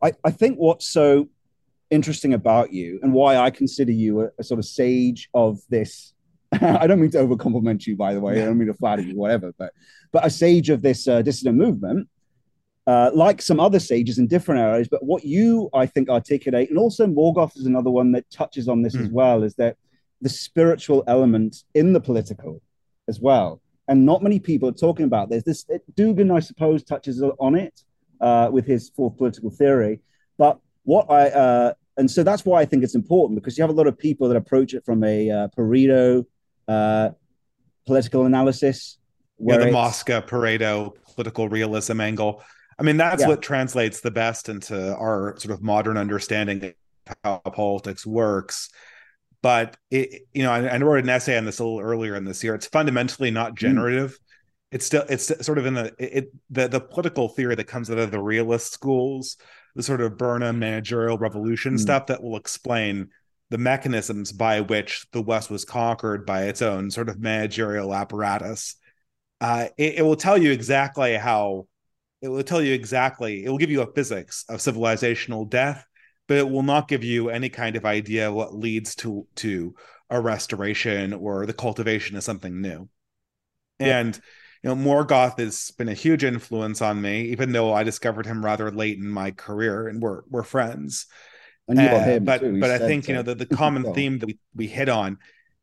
I think what's so interesting about you and why I consider you a sort of sage of this, I don't mean to overcompliment you, by the way. I don't mean to flatter you, whatever, but a sage of this dissident movement, like some other sages in different areas, but what you, I think, articulate, and also Morgoth is another one that touches on this as well, is that the spiritual element in the political as well. And not many people are talking about this. This Dugan, I suppose, touches on it with his fourth political theory. But what I, and so that's why I think it's important, because you have a lot of people that approach it from a Pareto political analysis. Where the Mosca, Pareto, political realism angle. I mean, that's what translates the best into our sort of modern understanding of how politics works. But, it, you know, I wrote an essay on this a little earlier in this year. It's fundamentally not generative. It's still, it's sort of in the political theory that comes out of the realist schools, the sort of Burnham managerial revolution stuff that will explain the mechanisms by which the West was conquered by its own sort of managerial apparatus. It will tell you exactly how, it will give you a physics of civilizational death, but it will not give you any kind of idea what leads to a restoration or the cultivation of something new. Yeah. And, you know, Morgoth has been a huge influence on me, even though I discovered him rather late in my career, and we're friends. And you him too, but I think, you know, the common theme that we hit on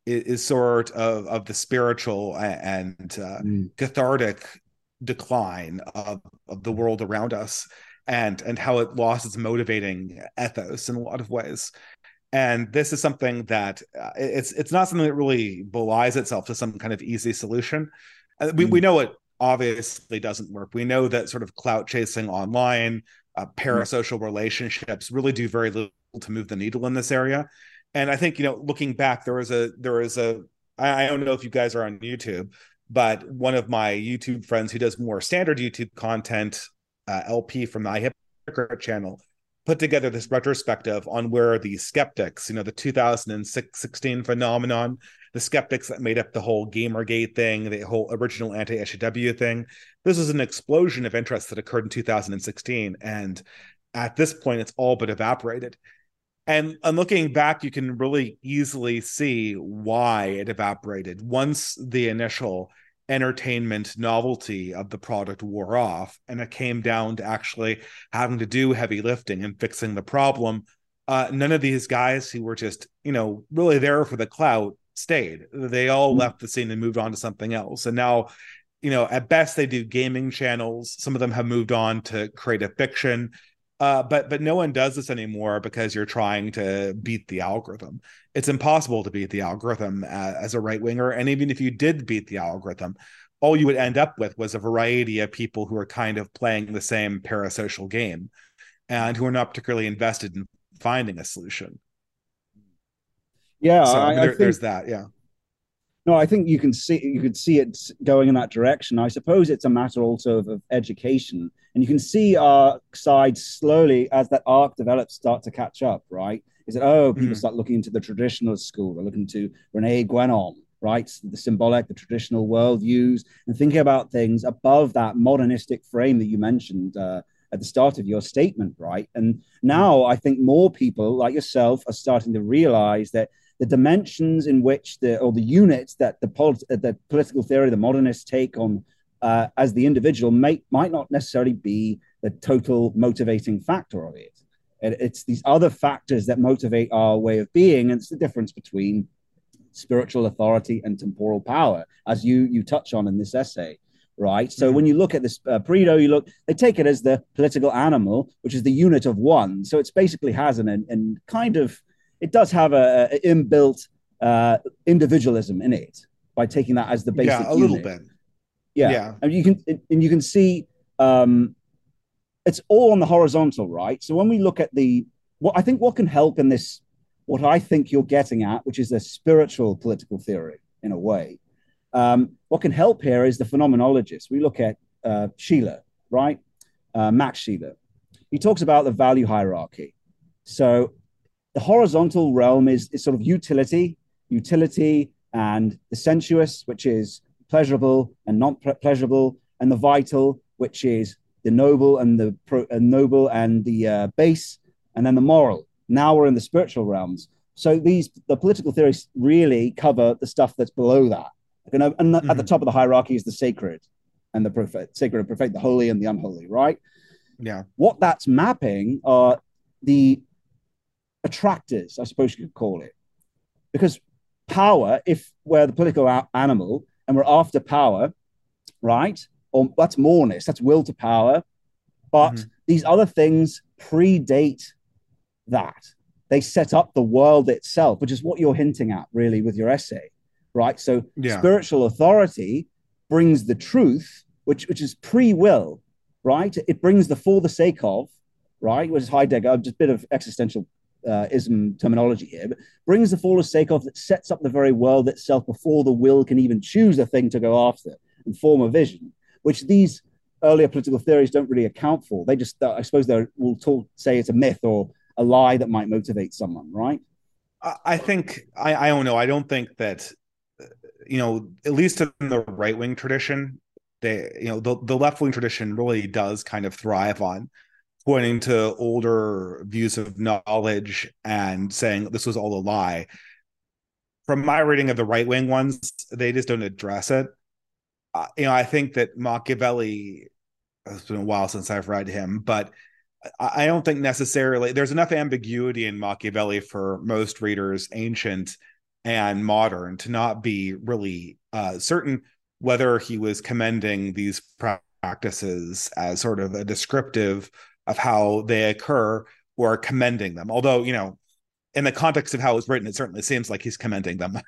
is sort of the spiritual and cathartic decline of the world around us. And how it lost its motivating ethos in a lot of ways, and this is something that it's not something that really belies itself to some kind of easy solution. We know it obviously doesn't work. We know that sort of clout chasing online, parasocial relationships really do very little to move the needle in this area. And I think, you know, looking back, there is a I don't know if you guys are on YouTube, but one of my YouTube friends who does more standard YouTube content. LP from the Hypocrite channel put together this retrospective on where the skeptics, you know, the 2016 phenomenon, the skeptics that made up the whole Gamergate thing, the whole original anti-SJW thing. This was an explosion of interest that occurred in 2016. And at this point, it's all but evaporated. And looking back, you can really easily see why it evaporated. Once the initial entertainment novelty of the product wore off and it came down to actually having to do heavy lifting and fixing the problem, none of these guys who were just, you know, really there for the clout stayed. They all left the scene and moved on to something else. And now, you know, at best they do gaming channels. Some of them have moved on to creative fiction, but no one does this anymore because you're trying to beat the algorithm. It's impossible to beat the algorithm as a right-winger. And even if you did beat the algorithm, all you would end up with was a variety of people who are kind of playing the same parasocial game and who are not particularly invested in finding a solution. Yeah, so there's that, yeah. No, I think you could see it going in that direction. I suppose it's a matter also of education. And you can see our side slowly, as that arc develops, start to catch up, right? Is that, people start looking into the traditional school. They're looking to René Guénon, right? The symbolic, the traditional worldviews, and thinking about things above that modernistic frame that you mentioned at the start of your statement, right? And now I think more people like yourself are starting to realize that the dimensions in which the units that the political theory, the modernists take on as the individual might not necessarily be the total motivating factor of it. It's these other factors that motivate our way of being, and it's the difference between spiritual authority and temporal power, as you touch on in this essay, right? So when you look at this Pareto, they take it as the political animal, which is the unit of one. So it basically has an kind of, it does have an inbuilt individualism in it by taking that as the basic unit. Yeah, a little bit. Yeah, and you can see. It's all on the horizontal, right? So when we look at what can help in this, what I think you're getting at, which is a spiritual political theory in a way, what can help here is the phenomenologist. We look at Scheler, right? Max Scheler. He talks about the value hierarchy. So the horizontal realm is sort of utility and the sensuous, which is pleasurable and non-pleasurable, and the vital, which is the noble and the base, and then the moral. Now we're in the spiritual realms. So the political theories really cover the stuff that's below that. You know, and at the top of the hierarchy is the sacred and the profane, sacred and profane, the holy and the unholy, right? Yeah. What that's mapping are the attractors, I suppose you could call it. Because power, if we're the political animal and we're after power, right? Or that's mornis, that's will to power. But these other things predate that. They set up the world itself, which is what you're hinting at really with your essay, right? So spiritual authority brings the truth, which is pre-will, right? It brings the for the sake of, right? Which is Heidegger, just a bit of existential ism terminology here, but brings the for the sake of, that sets up the very world itself before the will can even choose a thing to go after and form a vision, which these earlier political theories don't really account for. They just, I suppose they will say it's a myth or a lie that might motivate someone, right? I think, I don't know. I don't think that, you know, at least in the right-wing tradition, they, you know, the left-wing tradition really does kind of thrive on pointing to older views of knowledge and saying this was all a lie. From my reading of the right-wing ones, they just don't address it. You know, I think that Machiavelli, it's been a while since I've read him, but I don't think necessarily there's enough ambiguity in Machiavelli for most readers, ancient and modern, to not be really certain whether he was commending these practices as sort of a descriptive of how they occur or commending them. Although, you know, in the context of how it's written, it certainly seems like he's commending them,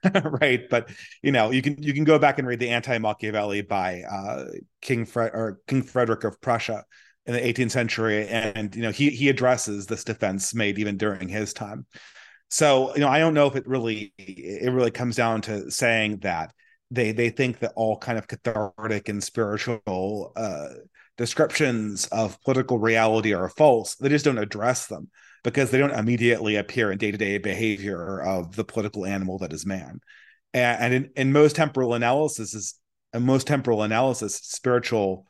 right? But, you know, you can go back and read the Anti-Machiavelli by King Frederick of Prussia in the 18th century, and you know he addresses this defense made even during his time. So you know, I don't know if it really comes down to saying that they think that all kind of cathartic and spiritual descriptions of political reality are false. They just don't address them because they don't immediately appear in day-to-day behavior of the political animal that is man. And in most temporal analysis, spiritual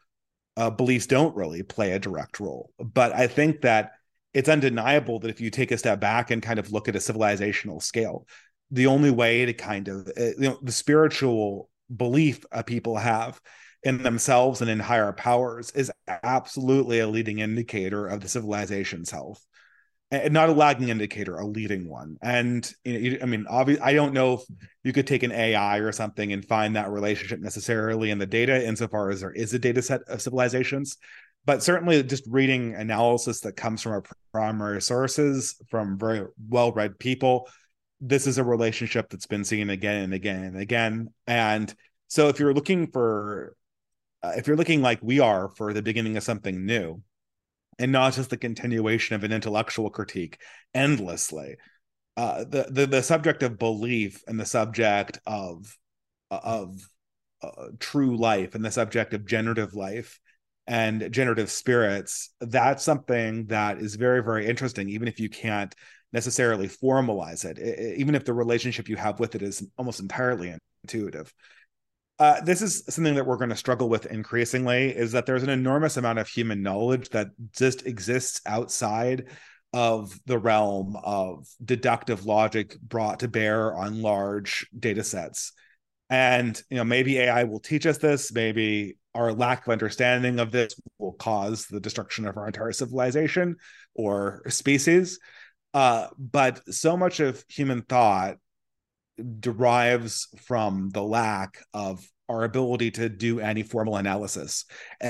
beliefs don't really play a direct role. But I think that it's undeniable that if you take a step back and kind of look at a civilizational scale, the only way to kind of, you know, the spiritual belief people have in themselves and in higher powers is absolutely a leading indicator of the civilization's health. And not a lagging indicator, a leading one. And, you know, I mean, obviously, I don't know if you could take an AI or something and find that relationship necessarily in the data, insofar as there is a data set of civilizations. But certainly just reading analysis that comes from our primary sources, from very well-read people, this is a relationship that's been seen again and again and again. And so if you're looking for, like we are for the beginning of something new, and not just the continuation of an intellectual critique endlessly. The subject of belief and the subject of true life and the subject of generative life and generative spirits, that's something that is very, very interesting, even if you can't necessarily formalize it, even if the relationship you have with it is almost entirely intuitive. This is something that we're going to struggle with increasingly, is that there's an enormous amount of human knowledge that just exists outside of the realm of deductive logic brought to bear on large data sets. And, you know, maybe AI will teach us this. Maybe our lack of understanding of this will cause the destruction of our entire civilization or species. But so much of human thought derives from the lack of our ability to do any formal analysis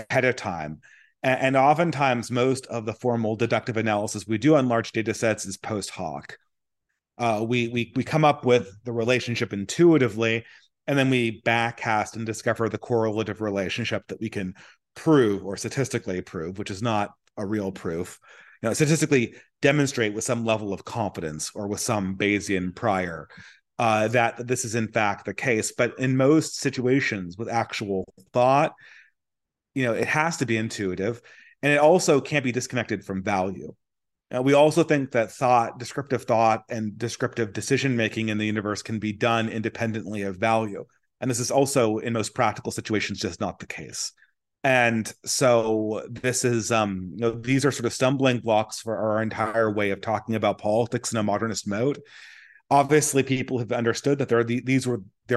ahead of time. And oftentimes, most of the formal deductive analysis we do on large data sets is post hoc. We come up with the relationship intuitively, and then we backcast and discover the correlative relationship that we can prove or statistically prove, which is not a real proof. You know, statistically demonstrate with some level of confidence or with some Bayesian prior that this is in fact the case. But in most situations with actual thought, you know, it has to be intuitive, and it also can't be disconnected from value. We also think that thought, descriptive thought, and descriptive decision-making in the universe can be done independently of value. And this is also in most practical situations just not the case. And so this is, you know, these are sort of stumbling blocks for our entire way of talking about politics in a modernist mode. Obviously, people have understood that there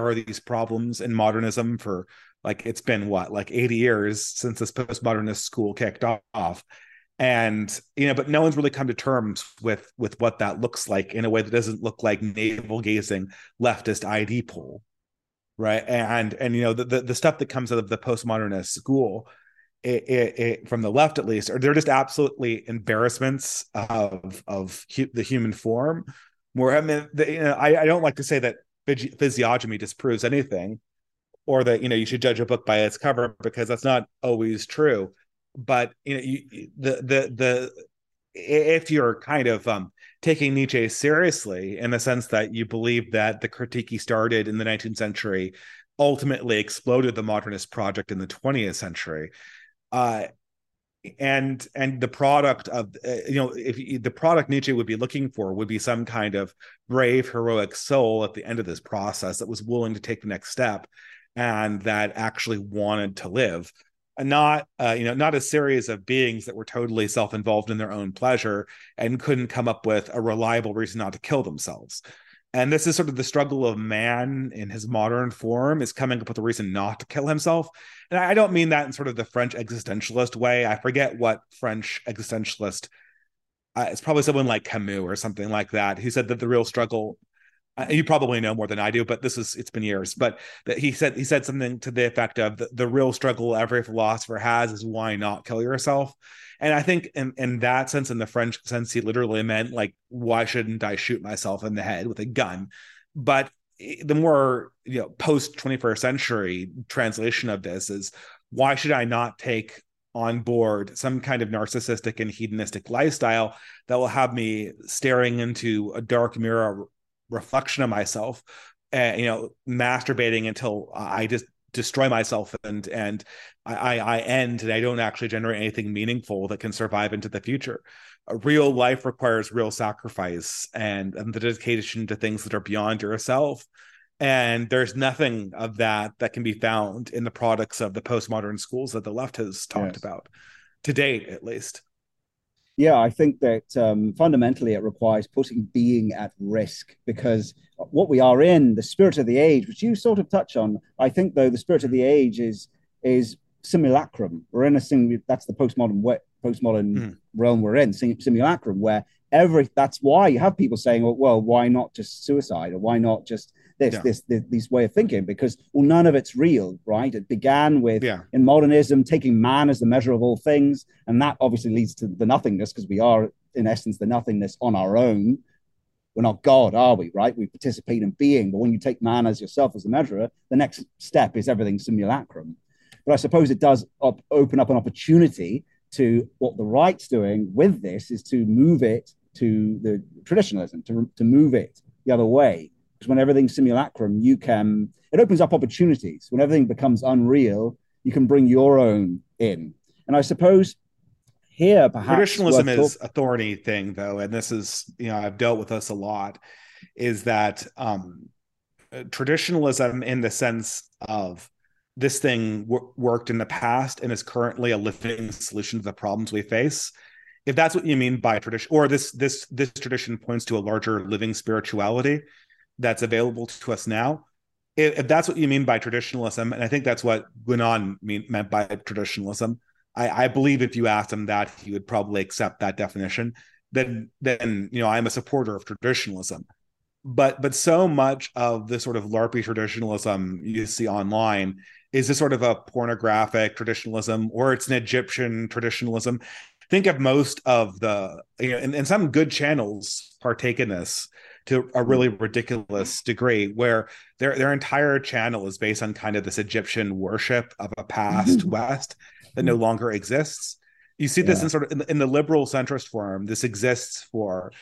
are these problems in modernism for, like, it's been what, like 80 years since this postmodernist school kicked off. And, you know, but no one's really come to terms with what that looks like in a way that doesn't look like navel-gazing leftist ID poll. Right. And you know, the stuff that comes out of the postmodernist school, it from the left at least, or they're just absolutely embarrassments of the human form. More, I mean, you know, I don't like to say that physiognomy disproves anything, or that, you know, you should judge a book by its cover, because that's not always true. But, you know, if you're kind of taking Nietzsche seriously, in the sense that you believe that the critique he started in the 19th century ultimately exploded the modernist project in the 20th century, and the product of the product Nietzsche would be looking for would be some kind of brave, heroic soul at the end of this process that was willing to take the next step and that actually wanted to live. Not not a series of beings that were totally self-involved in their own pleasure and couldn't come up with a reliable reason not to kill themselves. And this is sort of the struggle of man in his modern form, is coming up with a reason not to kill himself. And I don't mean that in sort of the French existentialist way. I forget what French existentialist, it's probably someone like Camus or something like that, who said that the real struggle, you probably know more than I do, but it's been years. But he said something to the effect of the real struggle every philosopher has is why not kill yourself. And I think in that sense, in the French sense, he literally meant, like, why shouldn't I shoot myself in the head with a gun? But the more, you know, post 21st century translation of this is, why should I not take on board some kind of narcissistic and hedonistic lifestyle that will have me staring into a dark mirror reflection of myself, masturbating until I just destroy myself and I end, and I don't actually generate anything meaningful that can survive into the future. A real life requires real sacrifice and the dedication to things that are beyond yourself. And there's nothing of that can be found in the products of the postmodern schools that the left has talked about to date, at least. Yeah, I think that fundamentally it requires putting being at risk, because what we are in, the spirit of the age, which you sort of touch on, I think, though, the spirit of the age is simulacrum. We're in a simulacrum. That's the postmodern realm we're in, simulacrum, where that's why you have people saying, well, why not just suicide, or why not just this way of thinking, because none of it's real, right? It began with, in modernism, taking man as the measure of all things, and that obviously leads to the nothingness, because we are, in essence, the nothingness on our own. We're not God, are we, right? We participate in being, but when you take man as yourself as the measurer, the next step is everything simulacrum. But I suppose it does open up an opportunity to what the right's doing with this, is to move it to the traditionalism, to move it the other way. Because when everything's simulacrum, it opens up opportunities. When everything becomes unreal, you can bring your own in. And I suppose here, perhaps traditionalism is a thorny thing, though, and this is, you know, I've dealt with this a lot, is that traditionalism, in the sense of this thing worked in the past and is currently a living solution to the problems we face. If that's what you mean by tradition, or this tradition points to a larger living spirituality that's available to us now. If that's what you mean by traditionalism, and I think that's what Guénon meant by traditionalism, I believe if you asked him that, he would probably accept that definition. Then you know, I'm a supporter of traditionalism. But so much of the sort of LARPy traditionalism you see online is this sort of a pornographic traditionalism, or it's an Egyptian traditionalism. Think of most of the, you know, and some good channels partake in this to a really ridiculous degree, where their entire channel is based on kind of this Egyptian worship of a past West that no longer exists. You see this in sort of in the liberal centrist form. This exists for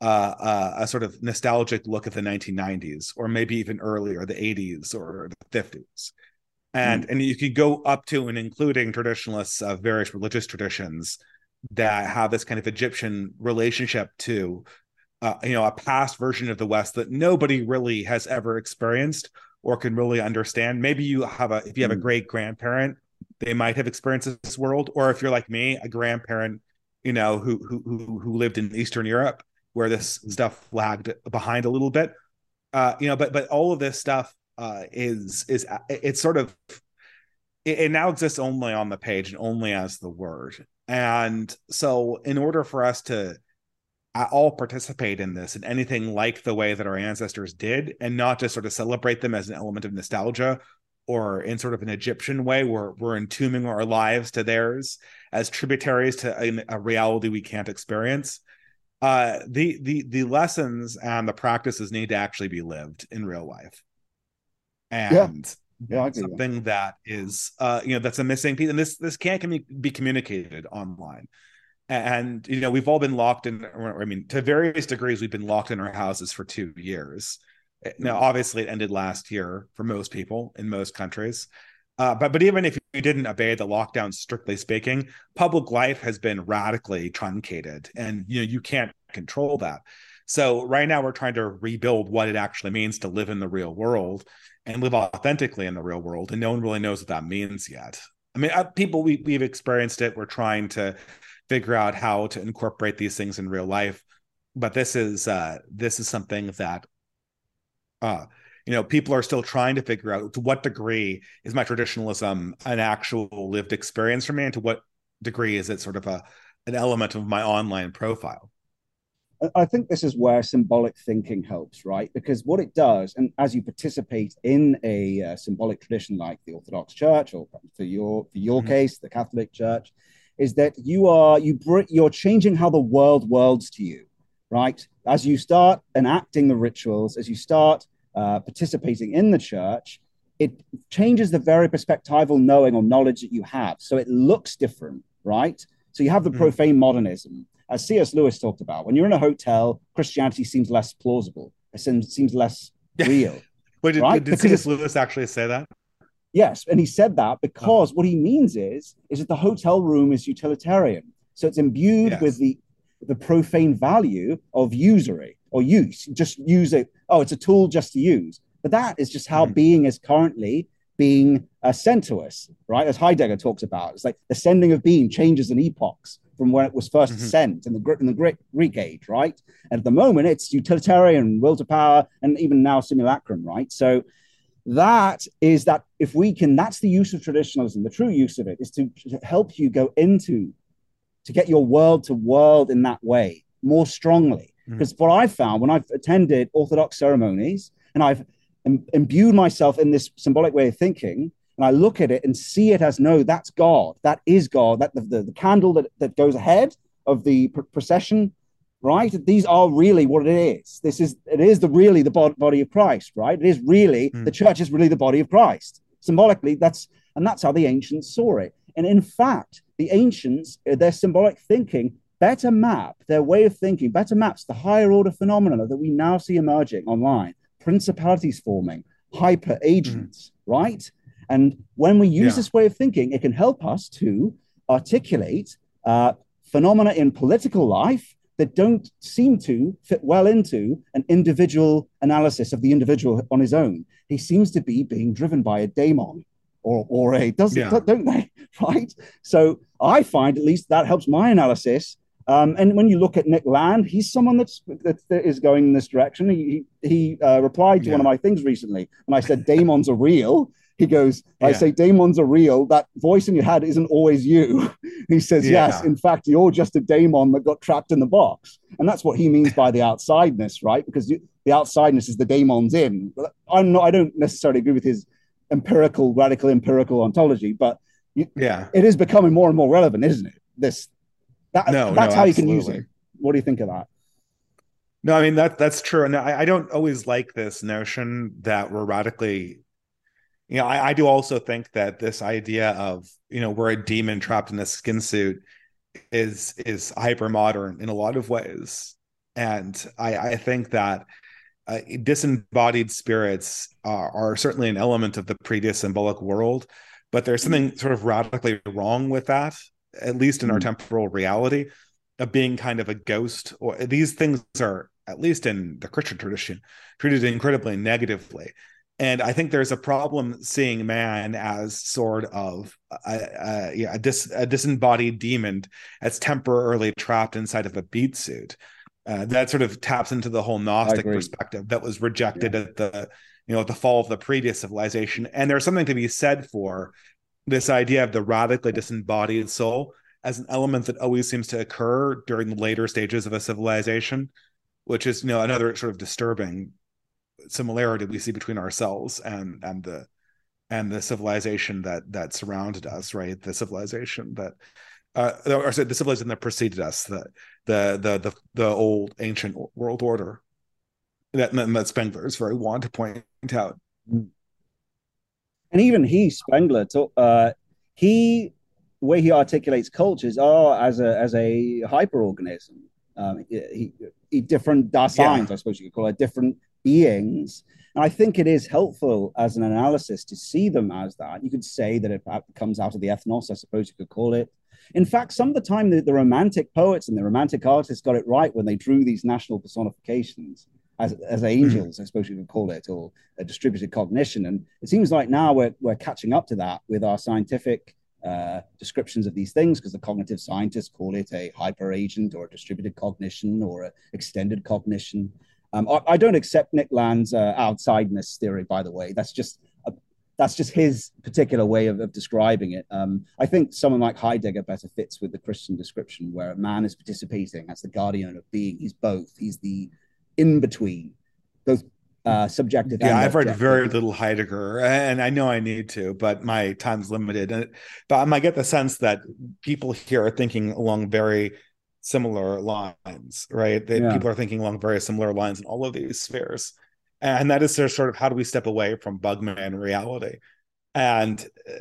a sort of nostalgic look at the 1990s, or maybe even earlier, the 80s or the 50s. And you could go up to and including traditionalists of various religious traditions that have this kind of Egyptian relationship to a past version of the West that nobody really has ever experienced or can really understand. Maybe you have a great grandparent, they might have experienced this world, or if you're like me, a grandparent, you know, who lived in Eastern Europe where this stuff lagged behind a little bit, you know. But all of this stuff is it's sort of it now exists only on the page and only as the word. And so, in order for us to at all participate in this in anything like the way that our ancestors did, and not just sort of celebrate them as an element of nostalgia or in sort of an Egyptian way where we're entombing our lives to theirs as tributaries to a reality we can't experience, the lessons and the practices need to actually be lived in real life. And something that is, you know, that's a missing piece. And this can't be communicated online. And, you know, we've all been locked in, I mean, to various degrees, we've been locked in our houses for 2 years. Now, obviously, it ended last year for most people in most countries. But even if you didn't obey the lockdown, strictly speaking, public life has been radically truncated. And, you know, you can't control that. So right now we're trying to rebuild what it actually means to live in the real world and live authentically in the real world. And no one really knows what that means yet. I mean, people, we've experienced it. We're trying to figure out how to incorporate these things in real life. But this is something that, you know, people are still trying to figure out to what degree is my traditionalism an actual lived experience for me, and to what degree is it sort of an element of my online profile. I think this is where symbolic thinking helps, right? Because what it does, and as you participate in a symbolic tradition like the Orthodox Church, or for your mm-hmm. case, the Catholic Church, is that you're changing how the world worlds to you, right? As you start enacting the rituals, as you start participating in the church, it changes the very perspectival knowing or knowledge that you have. So it looks different, right? So you have the mm-hmm. profane modernism. As C.S. Lewis talked about, when you're in a hotel, Christianity seems less plausible. It seems less real. Wait, right? Did C.S. Lewis actually say that? Yes, and he said that because what he means is that the hotel room is utilitarian. So it's imbued with the profane value of usury or use. Just use it. Oh, it's a tool just to use. But that is just how being is currently being sent to us, right? As Heidegger talks about, it's like the sending of being changes in epochs from when it was first sent in the Greek age, right? And at the moment, it's utilitarian, will to power, and even now simulacrum, right? So that's the use of traditionalism. The true use of it is to help you go to get your world to world in that way more strongly. Because what I found when I've attended Orthodox ceremonies and I've imbued myself in this symbolic way of thinking, and I look at it and see it as, no, that's God. That is God. That the candle that goes ahead of the procession, right? These are really what it is. It is really the body of Christ, right? It is really, the church is really the body of Christ. Symbolically, that's how the ancients saw it. And in fact, the ancients, their symbolic thinking, better maps the higher order phenomena that we now see emerging online. Principalities forming, hyper agents, right? And when we use this way of thinking, it can help us to articulate phenomena in political life that don't seem to fit well into an individual analysis of the individual on his own. He seems to be being driven by a daemon or a doesn't, don't they? Right? So I find at least that helps my analysis. And when you look at Nick Land, he's someone that is going in this direction. He replied to one of my things recently, and I said, daemons are real. He goes, I say daemons are real. That voice in your head isn't always you. He says, yes, in fact, you're just a daemon that got trapped in the box. And that's what he means by the outsideness, right? Because the outsideness is the daemon's in. I don't necessarily agree with his radical empirical ontology, but it is becoming more and more relevant, isn't it? That's how you can use it. What do you think of that? No, I mean, that's true. And I don't always like this notion that we're radically... You know, I do also think that this idea of, you know, we're a demon trapped in a skin suit is hyper-modern in a lot of ways. And I think that disembodied spirits are certainly an element of the previous symbolic world, but there's something sort of radically wrong with that, at least in our temporal reality, of being kind of a ghost. Or these things are, at least in the Christian tradition, treated incredibly negatively. And I think there's a problem seeing man as sort of a disembodied demon that's temporarily trapped inside of a beat suit. That sort of taps into the whole Gnostic perspective that was rejected at the, at the fall of the previous civilization. And there's something to be said for this idea of the radically disembodied soul as an element that always seems to occur during the later stages of a civilization, which is, another sort of disturbing similarity we see between ourselves and the civilization that surrounded us, right? The civilization that preceded us, the old ancient world order. That Spengler is very wont to point out. And even Spengler, the way he articulates cultures are as a hyperorganism. Different Daseins, I suppose you could call it, different beings. And I think it is helpful as an analysis to see them as that. You could say that it comes out of the ethnos, I suppose you could call it. In fact, some of the time the Romantic poets and the Romantic artists got it right when they drew these national personifications as angels, I suppose you could call it, or a distributed cognition. And it seems like now we're catching up to that with our scientific descriptions of these things, because the cognitive scientists call it a hyperagent or a distributed cognition or a extended cognition. I don't accept Nick Land's outsideness theory, by the way. That's just his particular way of describing it. I think someone like Heidegger better fits with the Christian description, where a man is participating as the guardian of being. He's both. He's the in-between, both subjective and objective. I've read very little Heidegger, and I know I need to, but my time's limited. But I get the sense that people here are thinking along very similar lines, right? That people are thinking along very similar lines in all of these spheres. And that is sort of, how do we step away from Bugman reality? And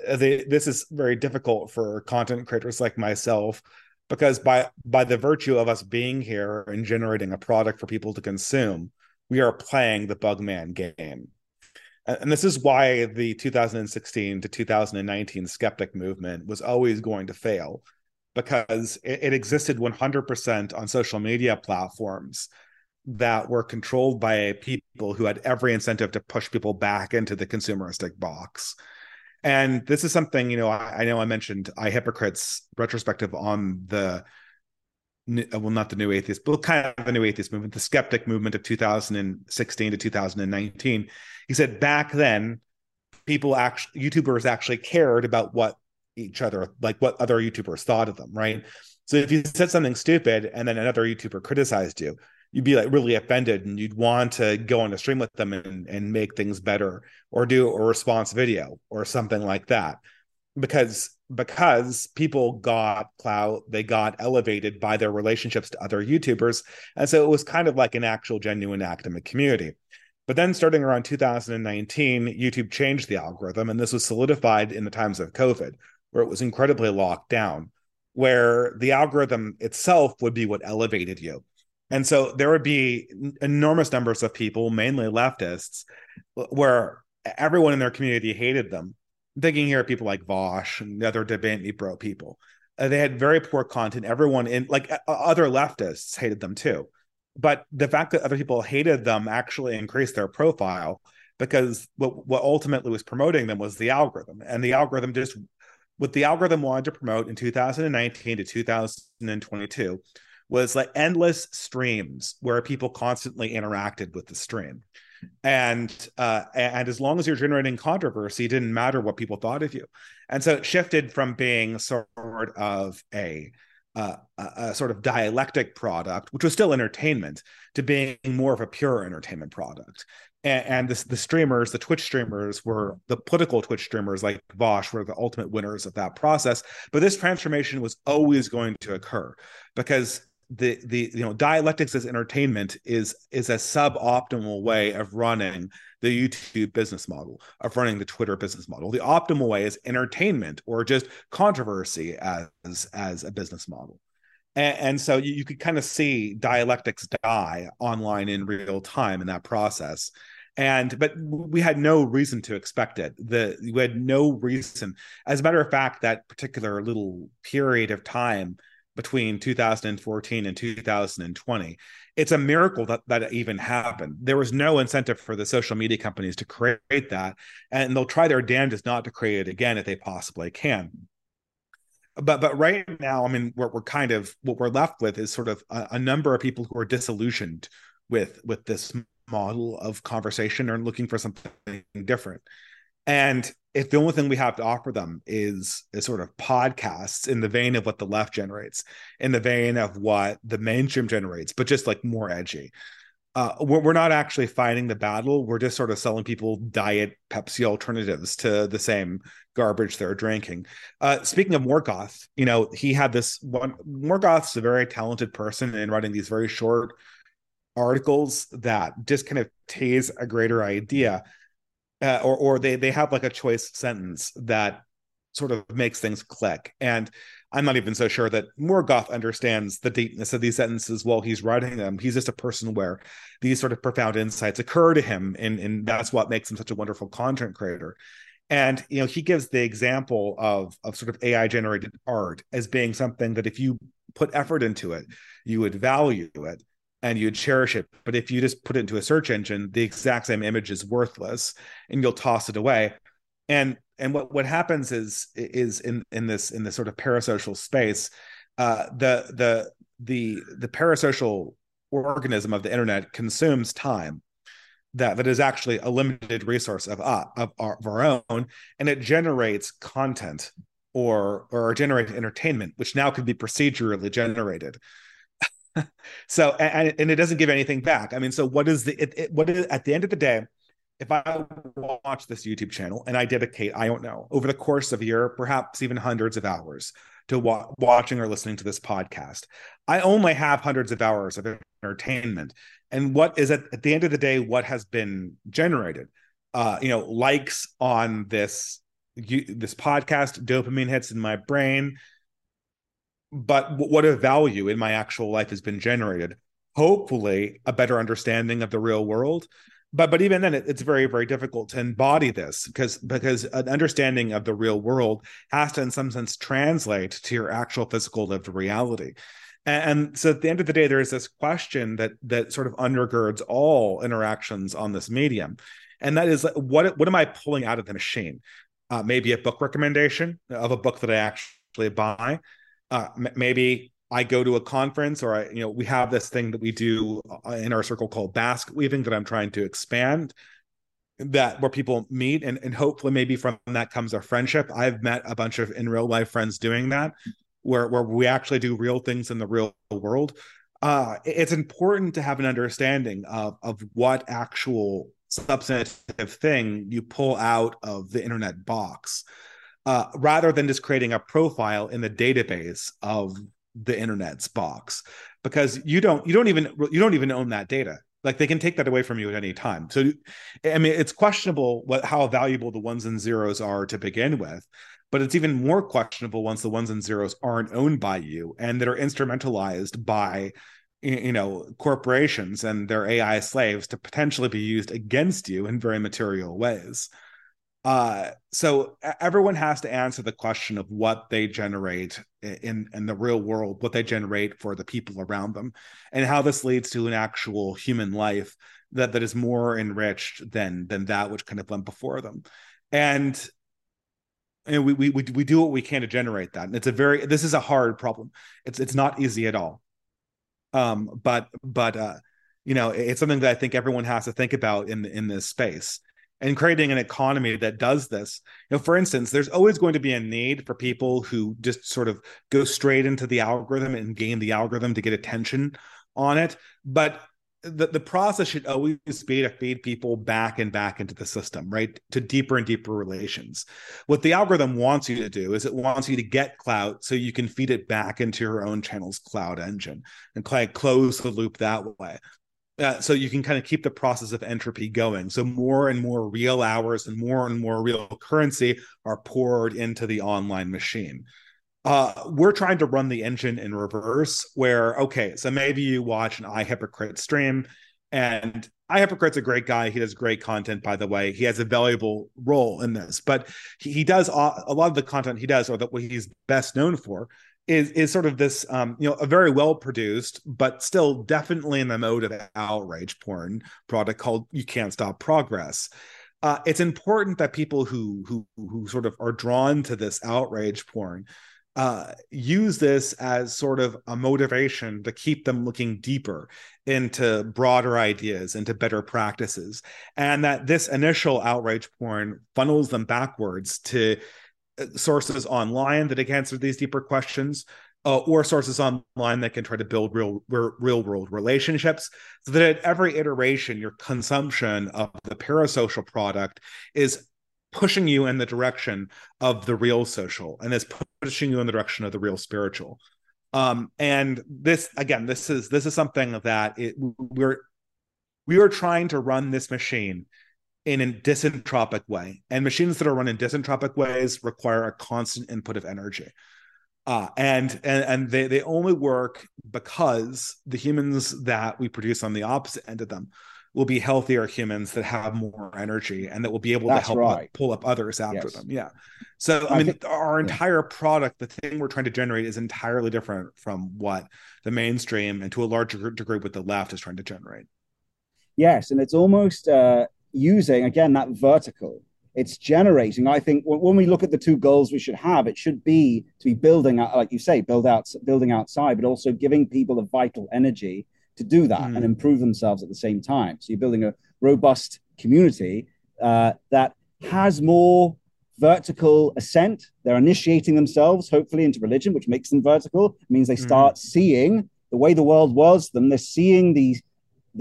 this is very difficult for content creators like myself, because by the virtue of us being here and generating a product for people to consume, we are playing the Bugman game. And this is why the 2016 to 2019 skeptic movement was always going to fail, because it existed 100% on social media platforms that were controlled by people who had every incentive to push people back into the consumeristic box. And this is something, I know I mentioned Hypocrite's retrospective on the New Atheist movement, the skeptic movement of 2016 to 2019. He said back then, YouTubers actually cared about what each other, like what other YouTubers thought of them, right? So if you said something stupid and then another YouTuber criticized you, you'd be like really offended, and you'd want to go on a stream with them and make things better, or do a response video or something like that, because people got clout, they got elevated by their relationships to other YouTubers, and so it was kind of like an actual genuine academic community. But then starting around 2019, YouTube changed the algorithm, and this was solidified in the times of COVID, where it was incredibly locked down, where the algorithm itself would be what elevated you. And so there would be enormous numbers of people, mainly leftists, where everyone in their community hated them. I'm thinking here of people like Vosh and the other Debate Me Bro people. They had very poor content. Everyone other leftists hated them too. But the fact that other people hated them actually increased their profile, because what ultimately was promoting them was the algorithm. And the algorithm just, what the algorithm wanted to promote in 2019 to 2022 was like endless streams where people constantly interacted with the stream. And as long as you're generating controversy, it didn't matter what people thought of you. And so it shifted from being sort of a sort of dialectic product, which was still entertainment, to being more of a pure entertainment product. And the Twitch streamers were, the political Twitch streamers like Vosh were the ultimate winners of that process. But this transformation was always going to occur, because the dialectics as entertainment is a suboptimal way of running the YouTube business model, of running the Twitter business model. The optimal way is entertainment, or just controversy as a business model. And so you could kind of see dialectics die online in real time in that process. But we had no reason to expect it. We had no reason. As a matter of fact, that particular little period of time between 2014 and 2020. It's a miracle that that even happened. There was no incentive for the social media companies to create that, and they'll try their damnedest not to create it again if they possibly can. But right now, I mean, we're kind of, what we're left with is sort of a number of people who are disillusioned with this model of conversation and looking for something different. And if the only thing we have to offer them is sort of podcasts in the vein of what the left generates, in the vein of what the mainstream generates, but just like more edgy, we're not actually fighting the battle. We're just sort of selling people diet Pepsi alternatives to the same garbage they're drinking. Speaking of Morgoth, you know, he had this one. Morgoth's a very talented person in writing these very short articles that just kind of tease a greater idea. Or they have like a choice sentence that sort of makes things click. And I'm not even so sure that Morgoth understands the deepness of these sentences while he's writing them. He's just a person where these sort of profound insights occur to him, and that's what makes him such a wonderful content creator. And, you know, he gives the example of sort of AI-generated art as being something that if you put effort into it, you would value it and you'd cherish it. But if you just put it into a search engine, the exact same image is worthless and you'll toss it away. And what happens is in this sort of parasocial space, the parasocial organism of the internet consumes time that is actually a limited resource of our own, and it generates content or generates entertainment, which now could be procedurally generated. So and it doesn't give anything back. I mean, so what is at the end of the day, if I watch this YouTube channel and I dedicate, I don't know, over the course of a year, perhaps even hundreds of hours to watching or listening to this podcast, I only have hundreds of hours of entertainment. And what is at the end of the day, what has been generated? You know, likes on this podcast, dopamine hits in my brain. But what a value in my actual life has been generated. Hopefully, a better understanding of the real world. But even then, it's very, very difficult to embody this because an understanding of the real world has to, in some sense, translate to your actual physical lived reality. And so at the end of the day, there is this question that sort of undergirds all interactions on this medium. And that is, what am I pulling out of the machine? Maybe a book recommendation of a book that I actually buy. Maybe I go to a conference, or we have this thing that we do in our circle called basket weaving that I'm trying to expand, that where people meet and hopefully maybe from that comes a friendship. I've met a bunch of in real life friends doing that, where we actually do real things in the real world. It's important to have an understanding of what actual substantive thing you pull out of the internet box. Rather than just creating a profile in the database of the internet's box, because you don't even own that data. Like, they can take that away from you at any time. So, I mean, it's questionable how valuable the ones and zeros are to begin with, but it's even more questionable once the ones and zeros aren't owned by you and that are instrumentalized by, corporations and their AI slaves to potentially be used against you in very material ways. So everyone has to answer the question of what they generate in the real world, what they generate for the people around them, and how this leads to an actual human life that is more enriched than that which kind of went before them. And we do what we can to generate that. And it's this is a hard problem. It's not easy at all. But it's something that I think everyone has to think about in this space. And creating an economy that does this. For instance, there's always going to be a need for people who just sort of go straight into the algorithm and game the algorithm to get attention on it. But the process should always be to feed people back and back into the system, right? To deeper and deeper relations. What the algorithm wants you to do is it wants you to get clout so you can feed it back into your own channel's cloud engine and kind of close the loop that way. So you can kind of keep the process of entropy going. So more and more real hours and more real currency are poured into the online machine. We're trying to run the engine in reverse where, okay, so maybe you watch an iHypocrite stream, and iHypocrite's a great guy. He does great content, by the way. He has a valuable role in this, but he does a lot of the content he does, or what he's best known for, is sort of this, a very well produced, but still definitely in the mode of outrage porn product called You Can't Stop Progress. It's important that people who sort of are drawn to this outrage porn use this as sort of a motivation to keep them looking deeper into broader ideas, into better practices, and that this initial outrage porn funnels them backwards to sources online that can answer these deeper questions, or sources online that can try to build real world relationships, so that at every iteration, your consumption of the parasocial product is pushing you in the direction of the real social, and is pushing you in the direction of the real spiritual. And this, again, this is something that we are trying to run this machine in a disentropic way, and machines that are run in disentropic ways require a constant input of energy. And they only work because the humans that we produce on the opposite end of them will be healthier humans that have more energy and that will be able to help pull up others after them. Yeah. So, I mean, our entire product, the thing we're trying to generate, is entirely different from what the mainstream and to a larger degree with the left is trying to generate. Yes. And it's almost using, again, that vertical. It's generating. I think when we look at the two goals we should have, it should be to be building out, like you say, building outside, but also giving people the vital energy to do that and improve themselves at the same time. So you're building a robust community that has more vertical ascent. They're initiating themselves, hopefully, into religion, which makes them vertical. It means they start seeing the way the world was them. They're seeing the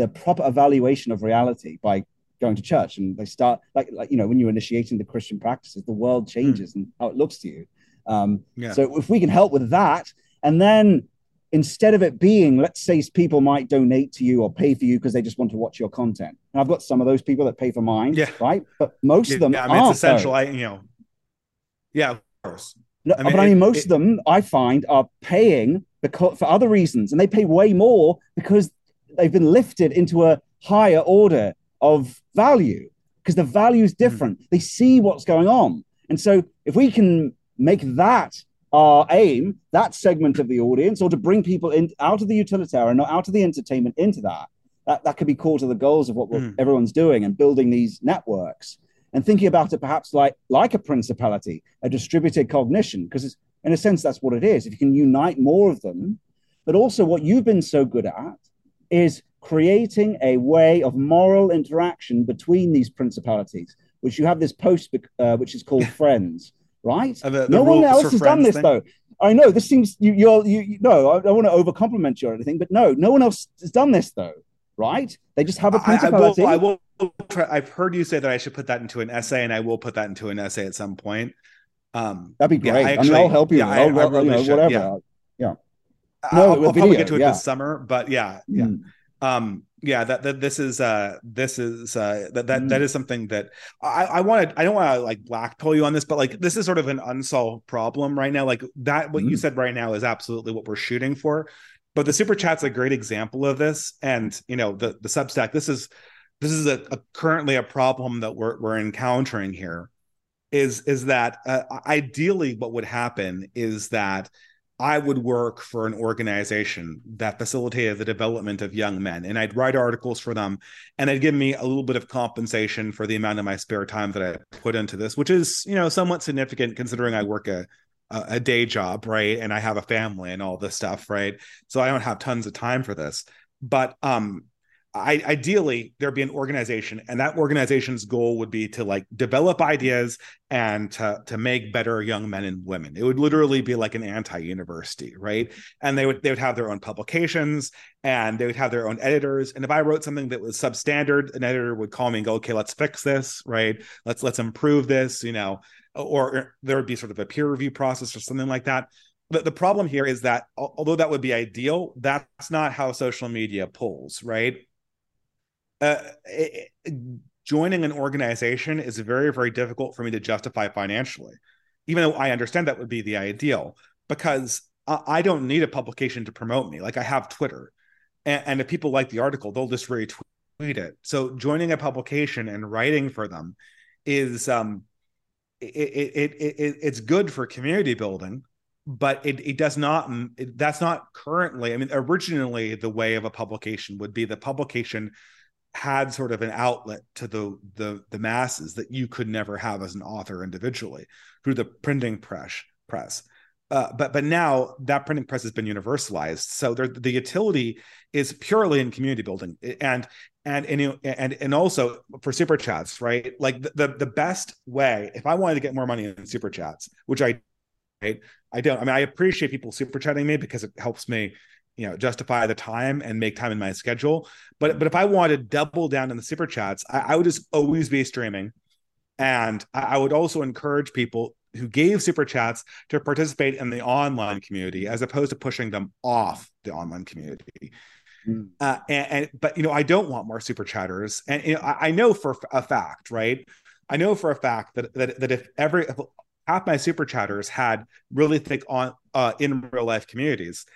proper evaluation of reality by going to church. And they start, when you're initiating the Christian practices, the world changes and how it looks to you. So if we can help with that, and then instead of it being, let's say people might donate to you or pay for you because they just want to watch your content. And I've got some of those people that pay for mine, right? But most of them aren't. It's essential, of course. Most of them, I find, are paying for other reasons. And they pay way more because they've been lifted into a higher order of value because the value is different. They see what's going on. And so if we can make that our aim, that segment of the audience, or to bring people in out of the utilitarian or out of the entertainment into that could be core to the goals of what everyone's doing and building these networks and thinking about it perhaps like a principality, a distributed cognition, because in a sense that's what it is. If you can unite more of them, but also what you've been so good at is creating a way of moral interaction between these principalities, which you have this post which is called Friends. Right? No one else has done this, though. I know this seems I don't want to overcompliment you or anything, but no one else has done this, though. Right? They just have a principality. I will try. I've heard you say that I should put that into an essay, and I will put that into an essay at some point. That'd be great. I'll help you. I'll probably get to it this summer, but that is something that I don't want to blackpill you on this, but this is sort of an unsolved problem right now. What you said right now is absolutely what we're shooting for, but the super chat's a great example of this. And the Substack, this is a currently a problem that we're encountering here is that ideally what would happen is that I would work for an organization that facilitated the development of young men, and I'd write articles for them, and they'd give me a little bit of compensation for the amount of my spare time that I put into this, which is, somewhat significant considering I work a day job, right? And I have a family and all this stuff, right? So I don't have tons of time for this. But ideally, there'd be an organization, and that organization's goal would be to develop ideas and to make better young men and women. It would literally be like an anti-university, right? And they would have their own publications, and they would have their own editors. And if I wrote something that was substandard, an editor would call me and go, "Okay, let's fix this, right? Let's improve this," Or there would be sort of a peer review process or something like that. The problem here is that although that would be ideal, that's not how social media pulls, right? Joining an organization is very, very difficult for me to justify financially, even though I understand that would be the ideal, because I don't need a publication to promote me. I have Twitter, and if people like the article, they'll just retweet it. So joining a publication and writing for them is it's good for community building, But it does not, that's not currently, I mean, originally the way of a publication would be the publication had sort of an outlet to the masses that you could never have as an author individually through the printing press. But now that printing press has been universalized. So the utility is purely in community building and also for super chats, right? Like the best way, if I wanted to get more money in super chats, which I don't. I mean, I appreciate people super chatting me because it helps me, you know, justify the time and make time in my schedule. But if I wanted to double down on the super chats, I would just always be streaming. And I would also encourage people who gave super chats to participate in the online community as opposed to pushing them off the online community. Mm. But, you know, I don't want more super chatters. And you know, I know for a fact, right? I know for a fact that if half my super chatters had really thick in real life communities,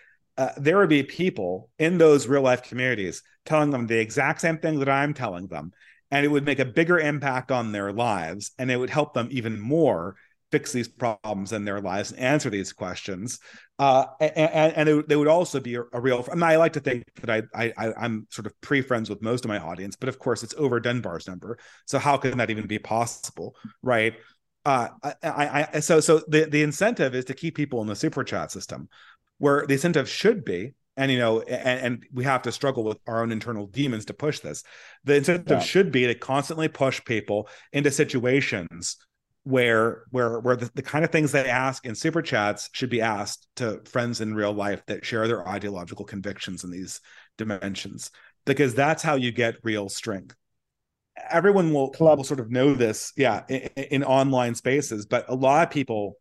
there would be people in those real life communities telling them the exact same thing that I'm telling them. And it would make a bigger impact on their lives. And it would help them even more fix these problems in their lives and answer these questions. And they would also be a real, I mean, I like to think that I'm sort of pre-friends with most of my audience, but of course it's over Dunbar's number. So how can that even be possible, right? So the incentive is to keep people in the super chat system, where the incentive should be, and you know, and we have to struggle with our own internal demons to push this. The incentive should be to constantly push people into situations where the kind of things they ask in super chats should be asked to friends in real life that share their ideological convictions in these dimensions, because that's how you get real strength. Everyone will sort of know this, in online spaces, but a lot of people,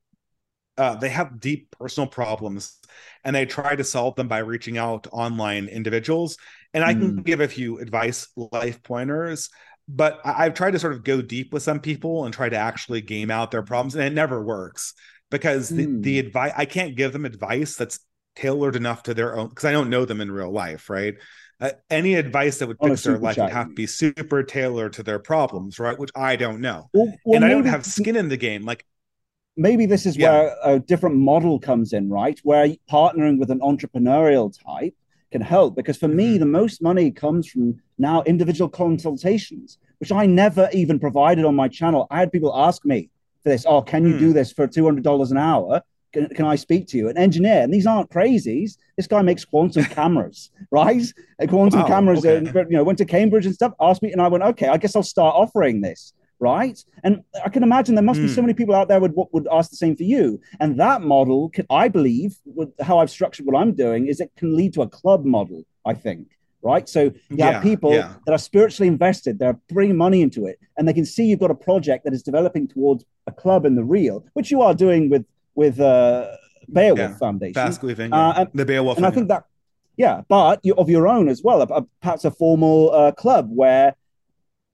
they have deep personal problems and they try to solve them by reaching out to online individuals. And I can give a few advice, life pointers, but I've tried to sort of go deep with some people and try to actually game out their problems. And it never works because the advice, I can't give them advice that's tailored enough to their own, because I don't know them in real life, right? Any advice that would fix their life would have to be super tailored to their problems, right? Which I don't know. Well, and I don't have skin in the game. Like, maybe this is where a different model comes in, right? Where partnering with an entrepreneurial type can help. Because for me, the most money comes from now individual consultations, which I never even provided on my channel. I had people ask me for this. Oh, can you do this for $200 an hour? Can I speak to you? An engineer, and these aren't crazies. This guy makes quantum cameras, right? Quantum cameras, went to Cambridge and stuff, asked me, and I went, okay, I guess I'll start offering this, right? And I can imagine there must be so many people out there would ask the same for you. And that model, I believe, with how I've structured what I'm doing, is it can lead to a club model, I think, right? So you have people that are spiritually invested, they're bringing money into it, and they can see you've got a project that is developing towards a club in the real, which you are doing with Beowulf Foundation. Basically, the Beowulf Foundation. I think that, but you're of your own as well, perhaps a formal club where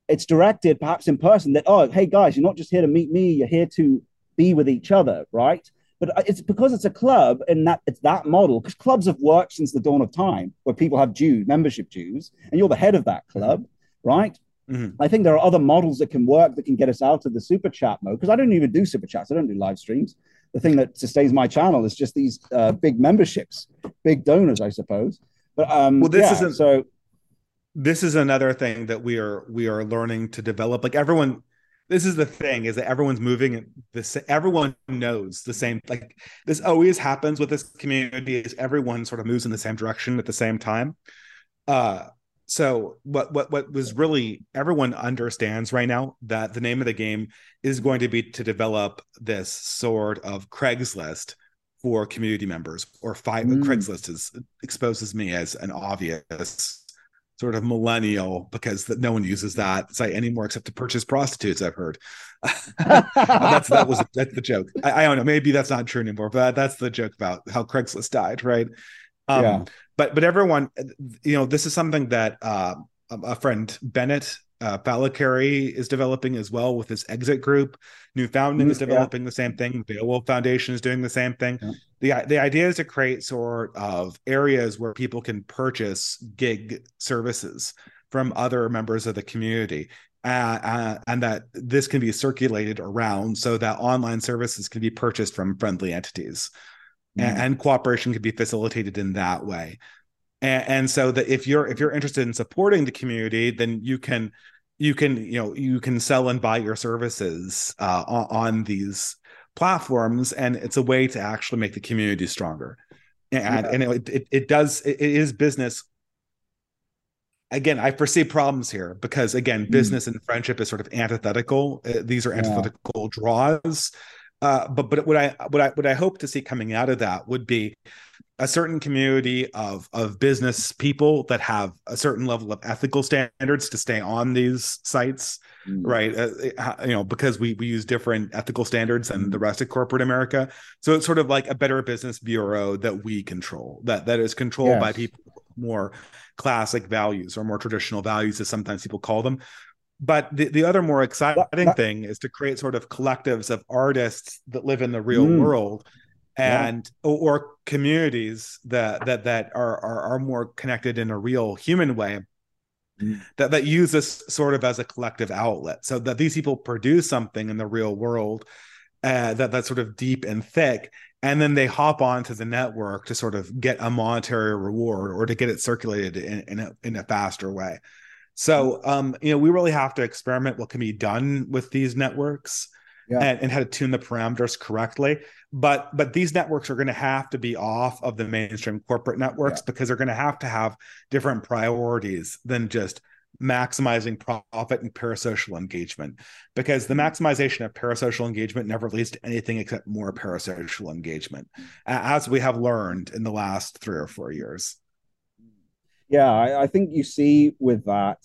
it's directed perhaps in person that, oh, hey guys, you're not just here to meet me, you're here to be with each other, right? But it's because it's a club and that it's that model, because clubs have worked since the dawn of time where people have membership dues, and you're the head of that club, right? I think there are other models that can work that can get us out of the super chat mode, because I don't even do super chats. I don't do live streams. The thing that sustains my channel is just these big memberships, big donors, I suppose. But this is another thing that we are learning to develop. Like everyone, this is the thing, is that everyone's moving. Everyone knows the same. Like this always happens with this community, is everyone sort of moves in the same direction at the same time. So what was really, everyone understands right now that the name of the game is going to be to develop this sort of Craigslist for community members, or Craigslist exposes me as an obvious sort of millennial because no one uses that site anymore except to purchase prostitutes, I've heard. That's the joke. I don't know, maybe that's not true anymore, but that's the joke about how Craigslist died, right? But everyone, you know, this is something that a friend, Bennett Falacare, is developing as well with his exit group. New Founding is developing the same thing. Beowulf Foundation is doing the same thing. Yeah. The idea is to create sort of areas where people can purchase gig services from other members of the community. And that this can be circulated around so that online services can be purchased from friendly entities. and cooperation can be facilitated in that way. And so that if you're interested in supporting the community, then you can sell and buy your services on these platforms, and it's a way to actually make the community stronger. And it is business. Again, I foresee problems here because, again, business and friendship is sort of antithetical. These are antithetical draws. But what I hope to see coming out of that would be a certain community of business people that have a certain level of ethical standards to stay on these sites, right? Because we use different ethical standards than the rest of corporate America. So it's sort of like a Better Business Bureau that we control, that is controlled by people with more classic values or more traditional values, as sometimes people call them. But the other more exciting thing is to create sort of collectives of artists that live in the real world, and or communities that are more connected in a real human way, that use this sort of as a collective outlet, so that these people produce something in the real world that's sort of deep and thick, and then they hop onto the network to sort of get a monetary reward or to get it circulated in a faster way. So, we really have to experiment what can be done with these networks and how to tune the parameters correctly. But these networks are going to have to be off of the mainstream corporate networks because they're going to have different priorities than just maximizing profit and parasocial engagement, because the maximization of parasocial engagement never leads to anything except more parasocial engagement, as we have learned in the last 3 or 4 years. Yeah, I think you see with that,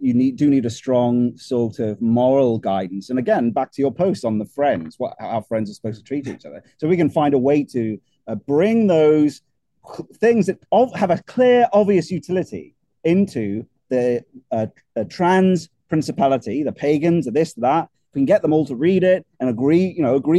you need a strong sort of moral guidance. And again, back to your post on the friends, what our friends are supposed to treat each other. So we can find a way to bring those things that have a clear, obvious utility into the trans principality, the pagans, the this, that. We can get them all to read it and agree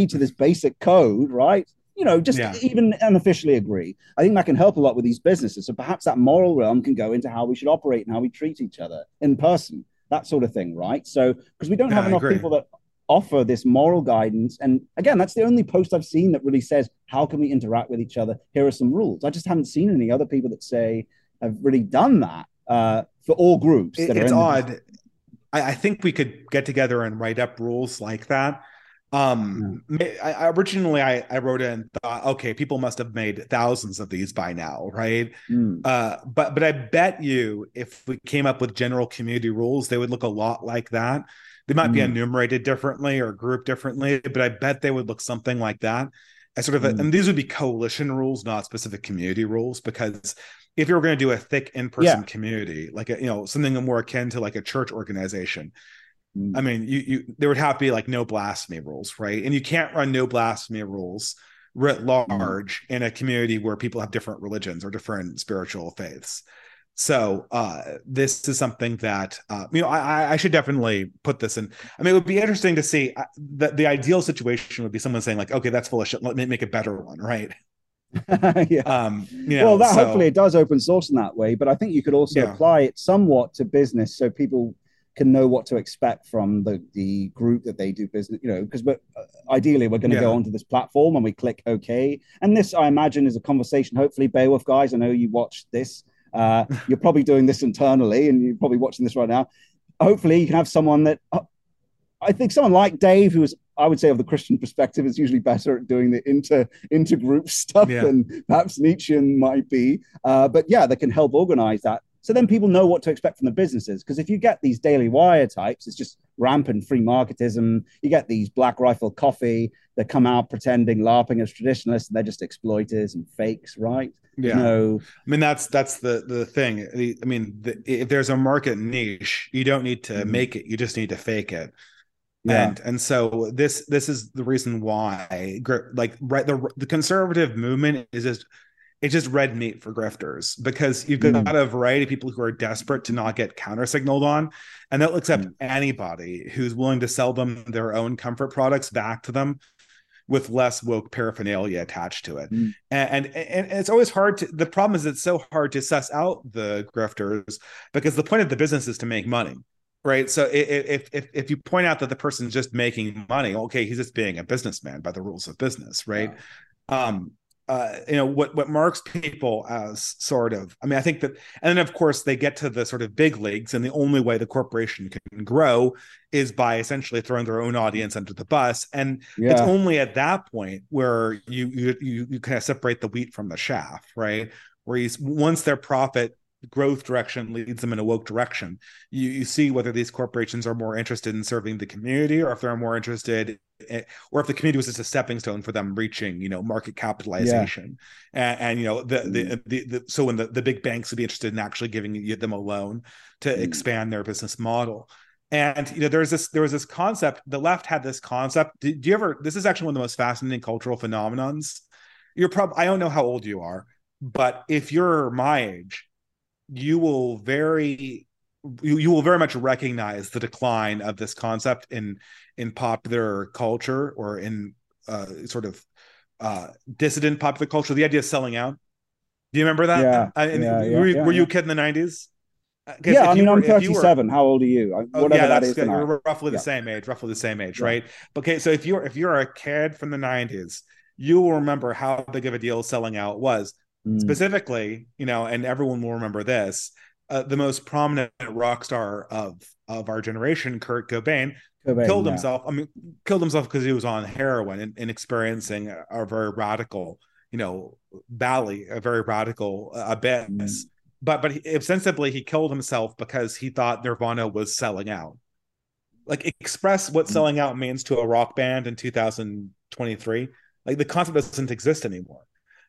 to this basic code, right? Even unofficially agree. I think that can help a lot with these businesses. So perhaps that moral realm can go into how we should operate and how we treat each other in person, that sort of thing, right? So, because we don't have enough people that offer this moral guidance. And again, that's the only post I've seen that really says, how can we interact with each other? Here are some rules. I just haven't seen any other people that say, have really done that for all groups. It's odd. I think we could get together and write up rules like that. Originally I wrote it and thought, okay, people must have made thousands of these by now, right? But I bet you if we came up with general community rules, they would look a lot like that. They might be enumerated differently or grouped differently, but I bet they would look something like that. And these would be coalition rules, not specific community rules, because if you were going to do a thick in-person community, like something more akin to like a church organization, I mean, there would have to be like no blasphemy rules, right? And you can't run no blasphemy rules writ large in a community where people have different religions or different spiritual faiths. So this is something that, I should definitely put this in. I mean, it would be interesting to see that the ideal situation would be someone saying like, okay, that's full of shit. Let me make a better one, right? Hopefully it does open source in that way, but I think you could also apply it somewhat to business so people can know what to expect from the group that they do business, because ideally we're going to go onto this platform and we click OK. And this, I imagine, is a conversation. Hopefully, Beowulf guys, I know you watch this. You're probably doing this internally and you're probably watching this right now. Hopefully you can have someone that, I think someone like Dave, who is, I would say, of the Christian perspective, is usually better at doing the intergroup stuff than perhaps Nietzsche might be. But they can help organize that. So then people know what to expect from the businesses. Because if you get these Daily Wire types, it's just rampant free marketism. You get these Black Rifle Coffee that come out pretending, LARPing as traditionalists, and they're just exploiters and fakes, right? Yeah. I mean, that's the thing. I mean, if there's a market niche, you don't need to make it. You just need to fake it. Yeah. And so this is the reason why, like, right, the conservative movement is just, it's just red meat for grifters, because you've got a variety of people who are desperate to not get countersignaled on, and they'll accept anybody who's willing to sell them their own comfort products back to them with less woke paraphernalia attached to it. And it's always hard to, the problem is it's so hard to suss out the grifters, because the point of the business is to make money, right? So if you point out that the person's just making money, okay, he's just being a businessman by the rules of business, right? what marks people as sort of, I mean, I think that, and then of course they get to the sort of big leagues, and the only way the corporation can grow is by essentially throwing their own audience under the bus. And it's only at that point where you kind of separate the wheat from the chaff, right? Where once their profit growth direction leads them in a woke direction, you see whether these corporations are more interested in serving the community, or if they're more interested in, or if the community was just a stepping stone for them reaching, market capitalization. Yeah. And so when the big banks would be interested in actually giving them a loan to expand their business model. And there was this concept, the left had this concept. Do you ever, this is actually one of the most fascinating cultural phenomenons. You're probably, I don't know how old you are, but if you're my age, you will very much recognize the decline of this concept in popular culture, or in sort of dissident popular culture, the idea of selling out. Do you remember that? Yeah. Were you a kid in the 90s? Yeah, I mean, I'm 37. How old are you? You're roughly the same age, yeah. Right? Okay, so if you're a kid from the 90s, you will remember how big of a deal selling out was. Specifically, and everyone will remember this, the most prominent rock star of our generation, Kurt Cobain killed himself because he was on heroin and experiencing a very radical, valley, a very radical abyss. But ostensibly he killed himself because he thought Nirvana was selling out. Like, express what selling out means to a rock band in 2023. Like, the concept doesn't exist anymore.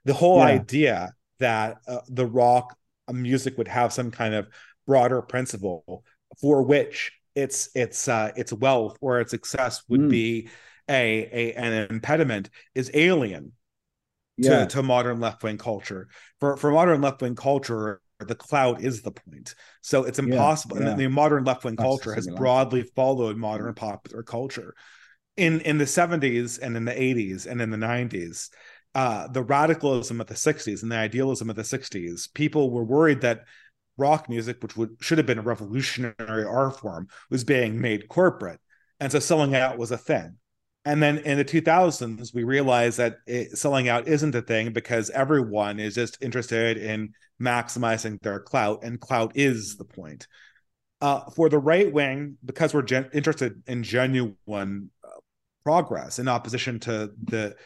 The whole idea that the rock music would have some kind of broader principle for which its wealth or its success would be an impediment is alien to modern left-wing culture. For modern left-wing culture, the clout is the point. So it's impossible. Yeah. And the modern left-wing culture has broadly followed modern popular culture. In the 70s and in the 80s and in the 90s, the radicalism of the 60s and the idealism of the 60s, people were worried that rock music, which should have been a revolutionary art form, was being made corporate. And so selling out was a thing. And then in the 2000s, we realized that selling out isn't a thing, because everyone is just interested in maximizing their clout, and clout is the point. For the right wing, because we're interested in genuine progress in opposition to the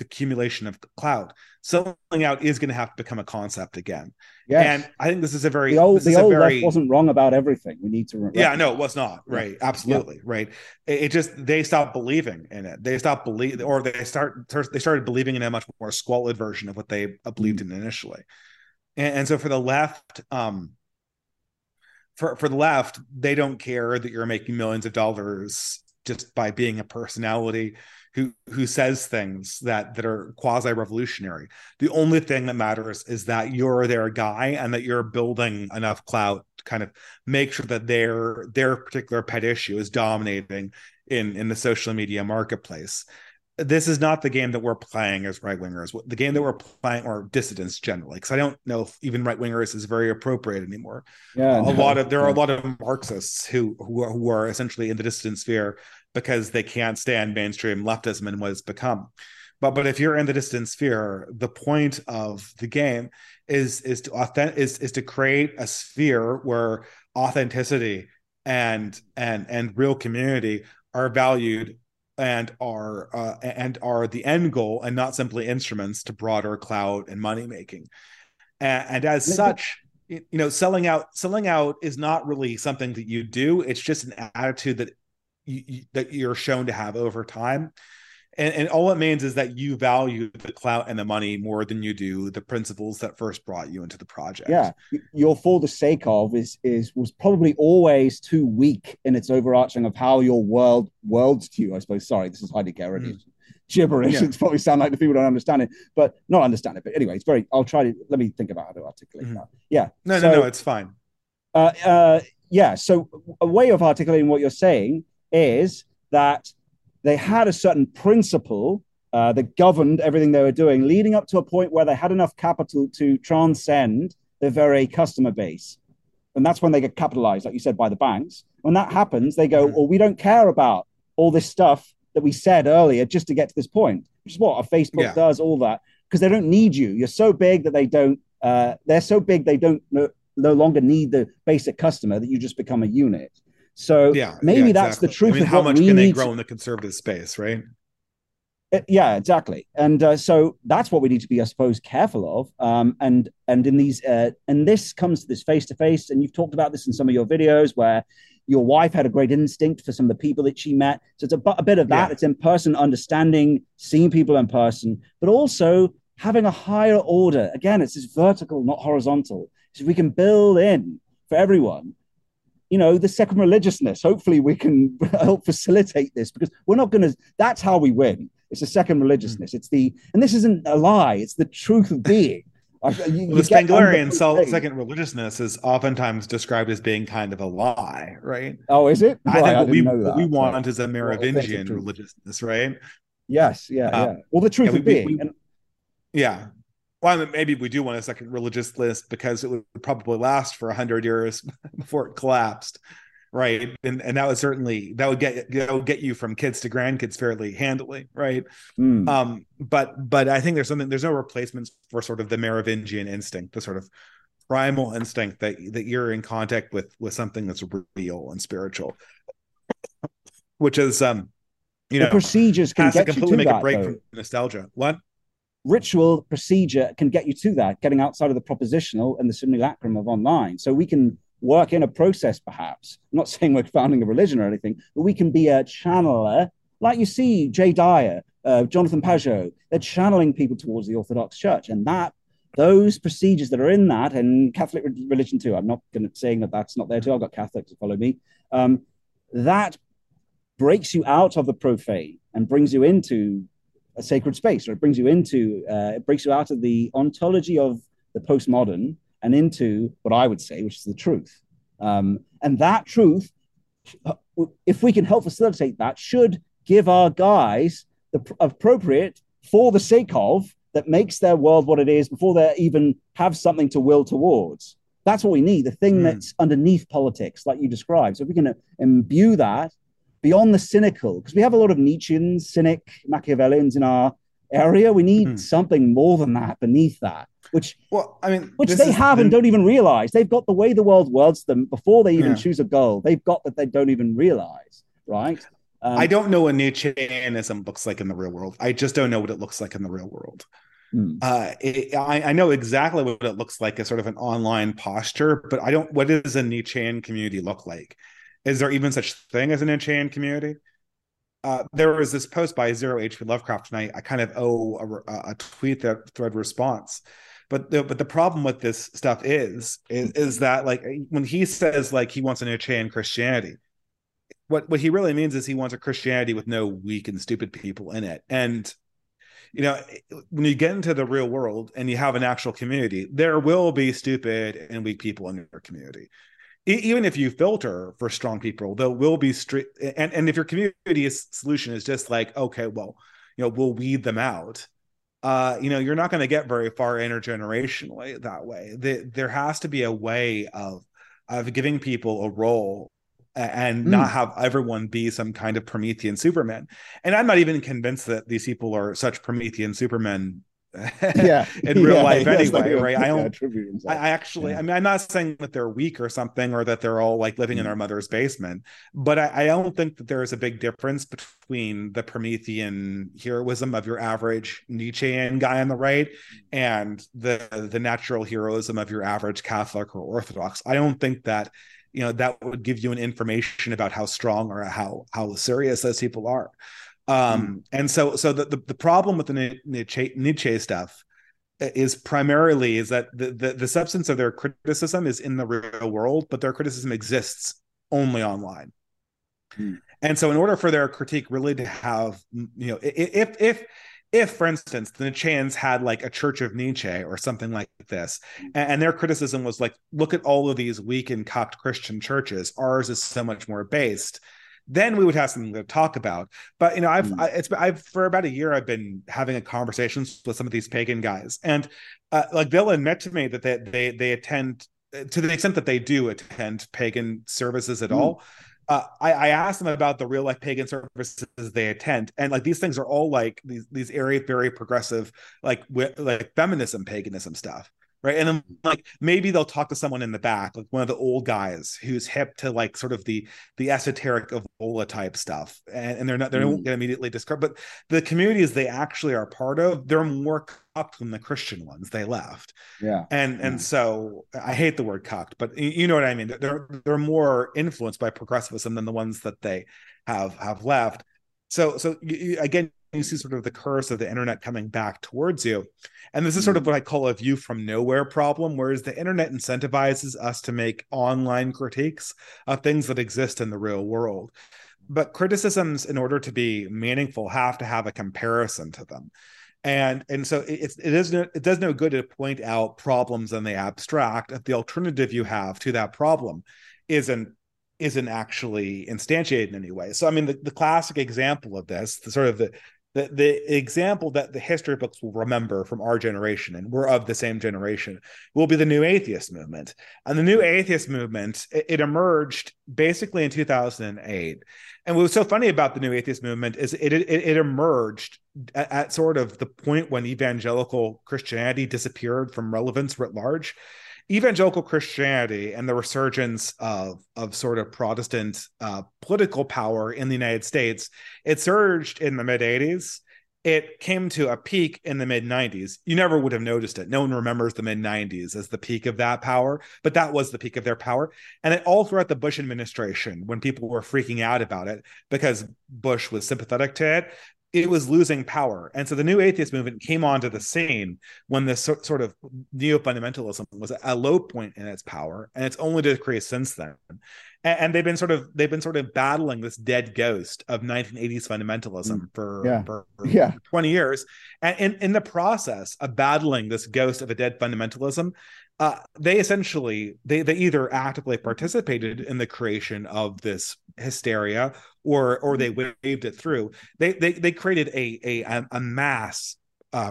accumulation of clout, selling out is going to have to become a concept again. Yes. And I think this is a very left wasn't wrong about everything. We need to remember. Yeah, no, it was not right. Absolutely right. It just, they stopped believing in it. They stopped believing, or they started believing in a much more squalid version of what they believed in initially. And so for the left, they don't care that you're making millions of dollars just by being a personality who says things that are quasi-revolutionary. The only thing that matters is that you're their guy, and that you're building enough clout to kind of make sure that their particular pet issue is dominating in the social media marketplace. This is not the game that we're playing as right-wingers. The game that we're playing, or dissidents generally, because I don't know if even right-wingers is very appropriate anymore. Yeah, there are a lot of Marxists who are essentially in the dissident sphere because they can't stand mainstream leftism and what it's become. But if you're in the dissident sphere, the point of the game is to create a sphere where authenticity and real community are valued and are the end goal, and not simply instruments to broader clout and money making. And as such, selling out is not really something that you do. It's just an attitude that you're shown to have over time. And all it means is that you value the clout and the money more than you do the principles that first brought you into the project. Yeah, your "for the sake of" was probably always too weak in its overarching of how your world to you, I suppose. Sorry, this is Heideggerian gibberish. Yeah. It's probably sound like the people don't understand it, but not understand it. But anyway, let me think about how to articulate that. Yeah. No, it's fine. Yeah. So a way of articulating what you're saying is that they had a certain principle that governed everything they were doing, leading up to a point where they had enough capital to transcend their very customer base. And that's when they get capitalized, like you said, by the banks. When that happens, they go, well, we don't care about all this stuff that we said earlier just to get to this point, which is what a Facebook does, all that. because they don't need you. You're so big that they don't, they're so big they don't no longer need the basic customer, that you just become a unit. So maybe that's the truth. I mean, of how much can they grow in the conservative space, right? Yeah, exactly. And so that's what we need to be, I suppose, careful of. And in these and this comes to this face-to-face. And you've talked about this in some of your videos, where your wife had a great instinct for some of the people that she met. So it's a bit of that. Yeah. It's in-person understanding, seeing people in person, but also having a higher order. Again, it's this vertical, not horizontal. So we can build in for everyone, you know, the second religiousness. Hopefully we can help facilitate this, because we're not going to, that's how we win. It's a second religiousness. It's the, and this isn't a lie, it's the truth of being. The Spenglerian second religiousness is oftentimes described as being kind of a lie, right? Oh, is it? I think what we want is a Merovingian religiousness, right? Yes, yeah. Well, the truth of being. Well, maybe we do want a second religious list, because it would probably last for 100 years before it collapsed, right? And that would certainly, that would get you from kids to grandkids fairly handily, right? Mm. But I think there's no replacements for sort of the Merovingian instinct, the sort of primal instinct that you're in contact with something that's real and spiritual, which is the procedures can get completely you to make that, a break from nostalgia. What? Ritual procedure can get you to that, getting outside of the propositional and the simulacrum of online. So we can work in a process, perhaps. I'm not saying we're founding a religion or anything, but we can be a channeler, like you see Jay Dyer, Jonathan Bowden. They're channeling people towards the Orthodox Church, and that those procedures that are in that, and Catholic religion too. I'm not saying that that's not there too. I've got Catholics to follow me. That breaks you out of the profane and brings you into a sacred space, or it brings you into, it breaks you out of the ontology of the postmodern and into what I would say, which is the truth. And that truth, if we can help facilitate that, should give our guys the appropriate for the sake of, that makes their world what it is before they even have something to will towards. That's what we need, the thing that's underneath politics, like you described. So if we can imbue that, beyond the cynical, because we have a lot of Nietzscheans, cynic, Machiavellians in our area. We need something more than that, beneath that, which they have and don't even realize. They've got the way the world worlds them before they even choose a goal. They've got that they don't even realize, right? I don't know what Nietzscheanism looks like in the real world. I just don't know what it looks like in the real world. I know exactly what it looks like as sort of an online posture, but I don't. What does a Nietzschean community look like? Is there even such thing as an Nietzschean community? There was this post by 0H.P. Lovecraft, and I kind of owe a tweet that thread response. But the problem with this stuff is that, like, when he says, like, he wants a Nietzschean Christianity, what he really means is he wants a Christianity with no weak and stupid people in it. And, you know, when you get into the real world and you have an actual community, there will be stupid and weak people in your community. Even if you filter for strong people, there will be and if your community solution is just like, okay, well, you know, we'll weed them out. You're not going to get very far intergenerationally that way. There has to be a way of giving people a role and not have everyone be some kind of Promethean Superman. And I'm not even convinced that these people are such Promethean Supermen. In real life anyway, right? I'm not saying that they're weak or something, or that they're all like living in their mother's basement, but I don't think that there is a big difference between the Promethean heroism of your average Nietzschean guy on the right and the natural heroism of your average Catholic or Orthodox. I don't think that, you know, that would give you an information about how strong or how serious those people are. And so the problem with the Nietzsche stuff is primarily is that the substance of their criticism is in the real world, but their criticism exists only online. And so in order for their critique really to have, you know, if for instance the Nietzscheans had like a Church of Nietzsche or something like this, and their criticism was like, look at all of these weak and cocked Christian churches, ours is so much more based, then we would have something to talk about. But, you know, for about a year, I've been having conversations with some of these pagan guys, and like they'll admit to me that they attend, to the extent that they do attend pagan services at all, I asked them about the real life pagan services they attend, and like these things are all like these very, very progressive, like feminism, paganism stuff, right? And then like maybe they'll talk to someone in the back, like one of the old guys who's hip to like sort of the esoteric Evola type stuff, and they won't get immediately described. But the communities they actually are part of, they're more cucked than the Christian ones they left. And so I hate the word cucked, but you know what I mean. They're more influenced by progressivism than the ones that they have left. So again, you see sort of the curse of the internet coming back towards you, and this is sort of what I call a view from nowhere problem, whereas the internet incentivizes us to make online critiques of things that exist in the real world, but criticisms, in order to be meaningful, have to have a comparison to them, and so it does no good to point out problems in the abstract if the alternative you have to that problem isn't actually instantiated in any way. So I mean, the classic example of this, the sort of the example that the history books will remember from our generation, and we're of the same generation, will be the New Atheist movement. And the New Atheist movement, it emerged basically in 2008. And what was so funny about the New Atheist movement is it emerged at sort of the point when evangelical Christianity disappeared from relevance writ large. Evangelical Christianity and the resurgence of sort of Protestant political power in the United States, it surged in the mid-'80s. It came to a peak in the mid-'90s. You never would have noticed it. No one remembers the mid-'90s as the peak of that power, but that was the peak of their power. And it all throughout the Bush administration, when people were freaking out about it because Bush was sympathetic to it, it was losing power. And so the New Atheist movement came onto the scene when this sort of neo-fundamentalism was at a low point in its power, and it's only decreased since then. And they've been sort of battling this dead ghost of 1980s fundamentalism for 20 years. And in the process of battling this ghost of a dead fundamentalism, they either actively participated in the creation of this hysteria, or they waved it through. They created a mass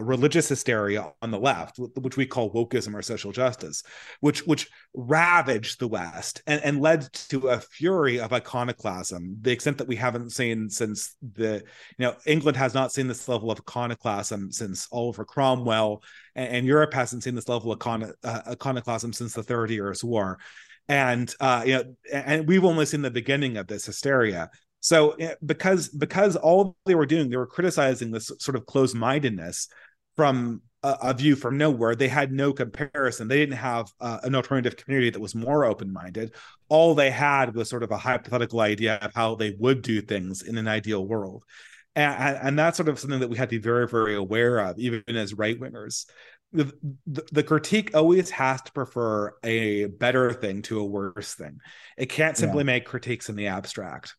religious hysteria on the left, which we call wokeism or social justice, which ravaged the West and led to a fury of iconoclasm, the extent that we haven't seen since England has not seen this level of iconoclasm since Oliver Cromwell, and Europe hasn't seen this level of iconoclasm since the 30 Years' War, and we've only seen the beginning of this hysteria. So because all they were doing, they were criticizing this sort of closed-mindedness from a view from nowhere. They had no comparison. They didn't have an alternative community that was more open-minded. All they had was sort of a hypothetical idea of how they would do things in an ideal world. And that's sort of something that we had to be very, very aware of, even as right-wingers. The critique always has to prefer a better thing to a worse thing. It can't simply make critiques in the abstract.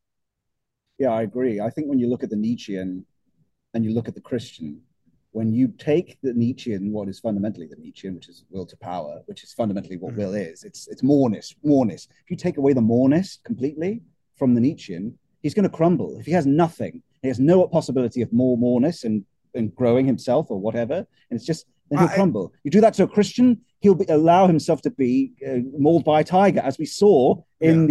Yeah, I agree. I think when you look at the Nietzschean and you look at the Christian, when you take the Nietzschean, what is fundamentally the Nietzschean, which is will to power, which is fundamentally what will is, it's Mornist. If you take away the Mornist completely from the Nietzschean, he's going to crumble. If he has nothing, he has no possibility of more Mornist and growing himself or whatever. And it's just, then he'll crumble. You do that to a Christian, he'll allow himself to be mauled by a tiger, as we saw in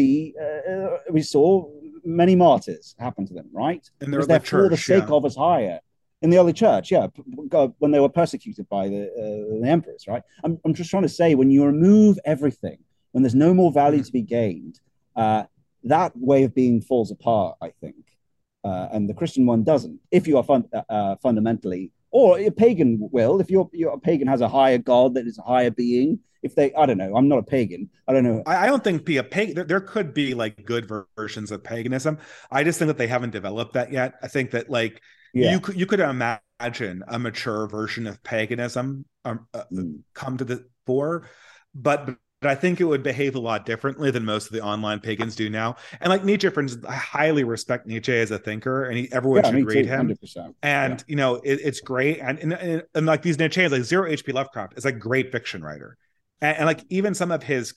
many martyrs happen to them, right? And they're for the sake of us higher in the early church, when they were persecuted by the emperors, right? I'm just trying to say, when you remove everything, when there's no more value to be gained, that way of being falls apart, I think, and the Christian one doesn't. If you are fundamentally, or a pagan will, if your pagan has a higher god that is a higher being. If they, I don't know, I'm not a pagan. I don't know. I don't think be a pagan. There could be like good versions of paganism. I just think that they haven't developed that yet. I think that like you could imagine a mature version of paganism come to the fore, but I think it would behave a lot differently than most of the online pagans do now. And like Nietzsche, for instance, I highly respect Nietzsche as a thinker, and everyone should read him. 100%. And you know, it's great. And like these Nietzscheans, like Zero H.P. Lovecraft is a great fiction writer. And like even some of his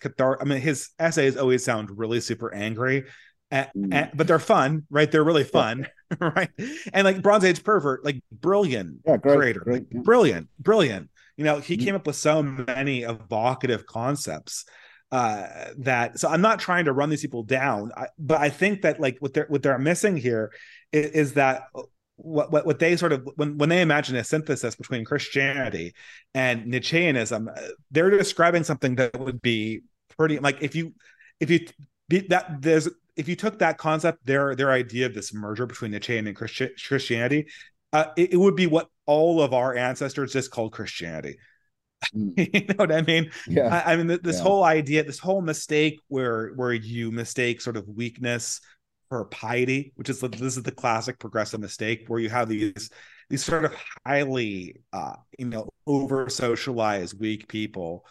his essays always sound really super angry, but they're fun, right? They're really fun, right? And like Bronze Age Pervert, like brilliant creator, brilliant. You know, he came up with so many evocative concepts that. So I'm not trying to run these people down, but I think that like what they're missing here is that what they sort of, when they imagine a synthesis between Christianity and Nietzscheanism, they're describing something that would be pretty like if you took that concept, their idea of this merger between Nietzschean and Christianity, it would be what all of our ancestors just called Christianity. You know what I mean? Yeah. I mean this whole idea, this whole mistake where you mistake sort of weakness for piety, which is the classic progressive mistake, where you have these sort of highly over socialized weak people.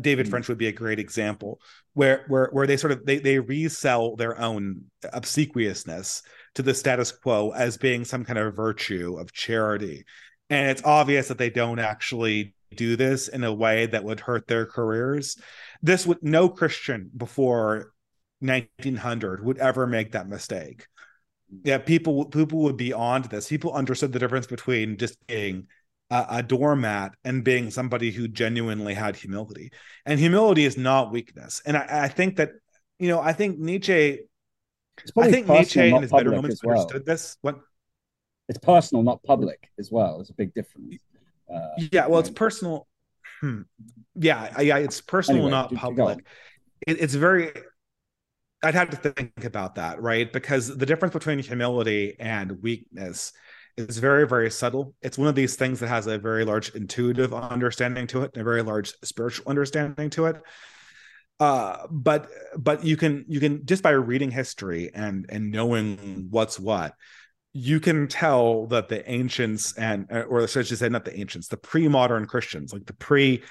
David French would be a great example, where they sort of they resell their own obsequiousness to the status quo as being some kind of virtue of charity, and it's obvious that they don't actually do this in a way that would hurt their careers. This would no Christian before 1900 would ever make that mistake. Yeah, people would be onto this. People understood the difference between just being a doormat and being somebody who genuinely had humility. And humility is not weakness. And I think that, I think Nietzsche, and his better moments understood this. What? It's personal, not public as well. It's a big difference. It's personal. Yeah, it's personal, anyway, not public. It's very, I'd have to think about that, right? Because the difference between humility and weakness is very, very subtle. It's one of these things that has a very large intuitive understanding to it and a very large spiritual understanding to it. But you can just by reading history and knowing what's what, you can tell that the ancients the pre-modern Christians, like the pre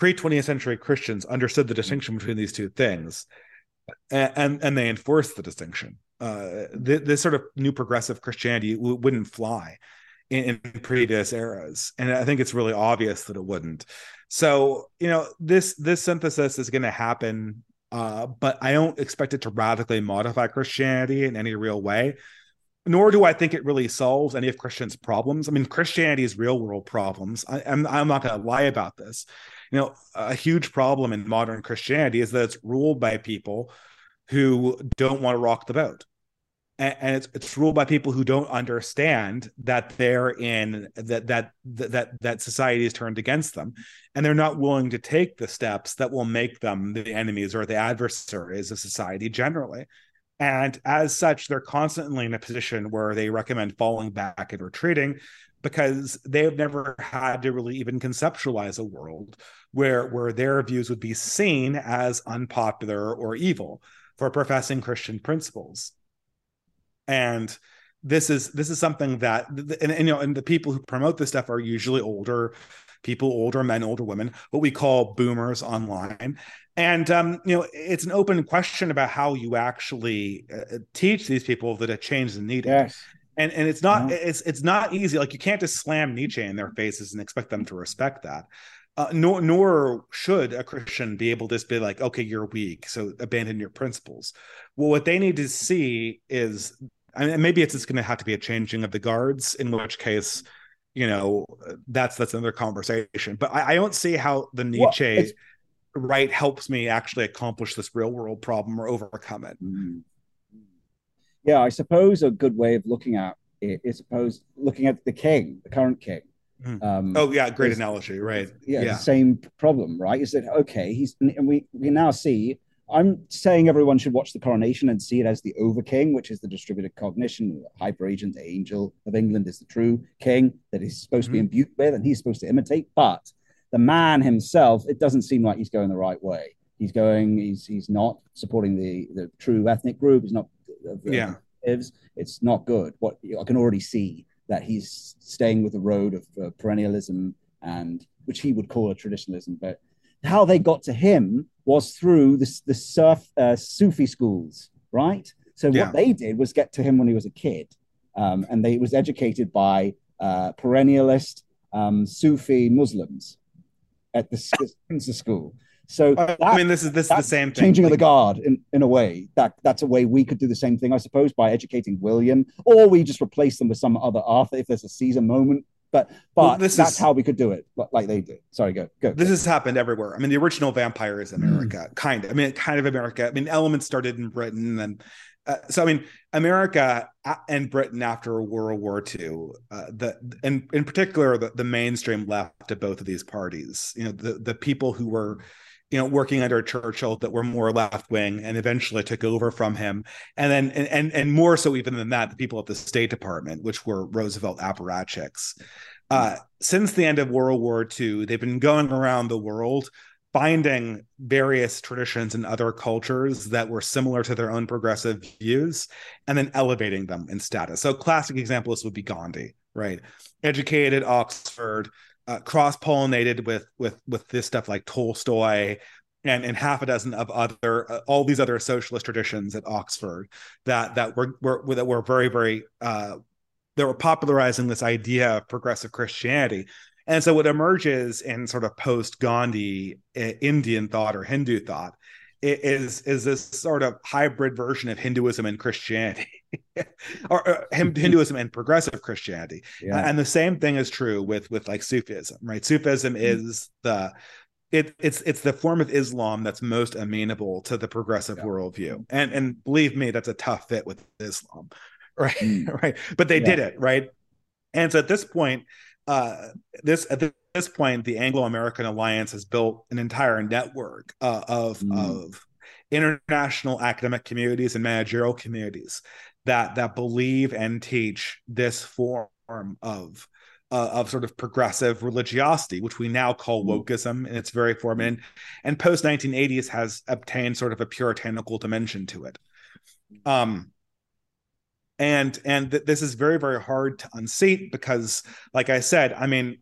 20th century Christians, understood the distinction between these two things, and they enforced the distinction. This sort of new progressive Christianity wouldn't fly in previous eras, and I think it's really obvious that it wouldn't. So this synthesis is going to happen, but I don't expect it to radically modify Christianity in any real way, nor do I think it really solves any of Christians' problems. I mean, Christianity's real world problems, I'm not going to lie about this. A huge problem in modern Christianity is that it's ruled by people who don't want to rock the boat, and it's ruled by people who don't understand that they're in that society is turned against them, and they're not willing to take the steps that will make them the enemies or the adversaries of society generally. And as such, they're constantly in a position where they recommend falling back and retreating, because they've never had to really even conceptualize a world where their views would be seen as unpopular or evil for professing Christian principles. And this is something that, and the people who promote this stuff are usually older people, older men, older women, what we call boomers online. And it's an open question about how you actually teach these people that a change is needed. Yes. And it's not it's not easy. Like, you can't just slam Nietzsche in their faces and expect them to respect that. Nor should a Christian be able to just be like, okay, you're weak, so abandon your principles. Well, what they need to see is, maybe it's just going to have to be a changing of the guards, in which case, that's another conversation. But I don't see how the Nietzsche right helps me actually accomplish this real world problem or overcome it. Yeah, I suppose a good way of looking at it is, looking at the current king. Great analogy, right? Yeah. Same problem, right? Is that okay? We now see. I'm saying everyone should watch The Coronation and see it as the over king, which is the distributed cognition, hyper agent, the angel of England is the true king that he's supposed to be imbued with, and he's supposed to imitate. But the man himself, it doesn't seem like he's going the right way. He's not supporting the true ethnic group. He's not. It's not good. What I can already see that he's staying with the road of perennialism, and which he would call a traditionalism. But how they got to him was through the Sufi schools, right? So what they did was get to him when he was a kid, and he was educated by perennialist Sufi Muslims at the Spengler school. So this is the same thing. Changing of the guard in a way. That's a way we could do the same thing, I suppose, by educating William, or we just replace them with some other Arthur if there's a Caesar moment But that's how we could do it, like they did. Sorry, go. This has happened everywhere. I mean, the original vampire is America, kind of. I mean, America. I mean, elements started in Britain, and America and Britain after World War II. In particular, the mainstream left of both of these parties. You know, the people who were, working under Churchill that were more left wing and eventually took over from him. And then, and more so even than that, the people at the State Department, which were Roosevelt apparatchiks. Since the end of World War II, they've been going around the world finding various traditions and other cultures that were similar to their own progressive views and then elevating them in status. So classic examples would be Gandhi, right? Educated Oxford, cross-pollinated with this stuff like Tolstoy and half a dozen of other all these other socialist traditions at Oxford that were very, very that were popularizing this idea of progressive Christianity. And so what emerges in sort of post-Gandhi Indian thought or Hindu thought is this sort of hybrid version of Hinduism and Christianity, or Hinduism and progressive Christianity. Yeah. And the same thing is true with like Sufism, right? Sufism is it's the form of Islam that's most amenable to the progressive worldview. And believe me, that's a tough fit with Islam, right? Right. But they did it, right? And so at this point, the Anglo-American Alliance has built an entire network of international academic communities and managerial communities that believe and teach this form of sort of progressive religiosity, which we now call wokeism in its very form, and post-1980s has obtained sort of a puritanical dimension to it. This is very, very hard to unseat because, like I said, I mean,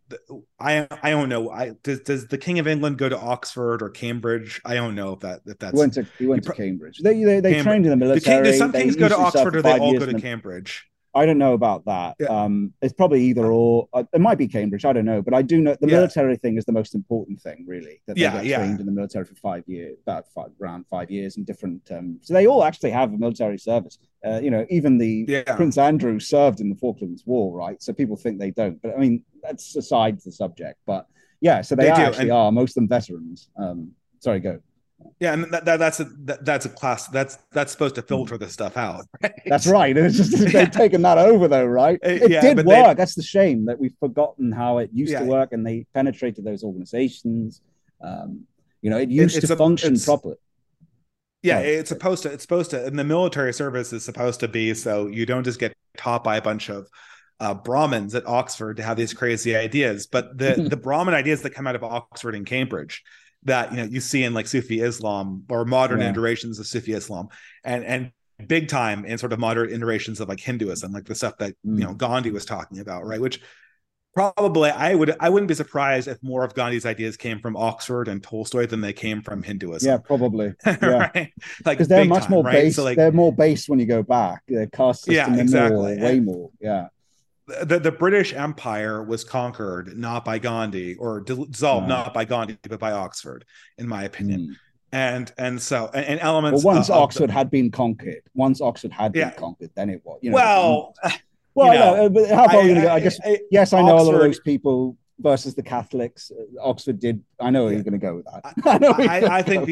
I don't know. Does the King of England go to Oxford or Cambridge? I don't know if that's. He went to Cambridge. They trained in the military. Some kings go to Oxford, or they all go to Cambridge. I don't know about that. Yeah. It's probably either or. It might be Cambridge. I don't know, but I do know the military thing is the most important thing, really. That they got trained in the military for 5 years, around 5 years, in different. So they all actually have a military service. Even the Prince Andrew served in the Falklands War, right? So people think they don't, but I mean, that's aside the subject. But yeah, so they actually are most of them veterans. Sorry, go. Yeah, and that's a class that's supposed to filter this stuff out. Right? That's right. It's just they've taken that over, though, right? It did work. That's the shame that we've forgotten how it used to work, and they penetrated those organizations. It used to function properly. Yeah, it's supposed to, and the military service is supposed to be so you don't just get taught by a bunch of Brahmins at Oxford to have these crazy ideas, but the Brahmin ideas that come out of Oxford and Cambridge. That you see in like Sufi Islam or modern iterations of Sufi Islam, and big time in sort of modern iterations of like Hinduism, like the stuff that Gandhi was talking about, right? Which probably I wouldn't be surprised if more of Gandhi's ideas came from Oxford and Tolstoy than they came from Hinduism. Yeah, probably. Yeah. Right? Like because they're much more based. So like, they're more based when you go back. Their caste system way more. Yeah. The British Empire was conquered not by Gandhi or dissolved not by Gandhi but by Oxford, in my opinion, and so elements. Well, once Oxford had been conquered, then it was. How far are we going to go? I guess yes, I know Oxford, a lot of those people versus the Catholics. Oxford did. I know you're going to go with that. I think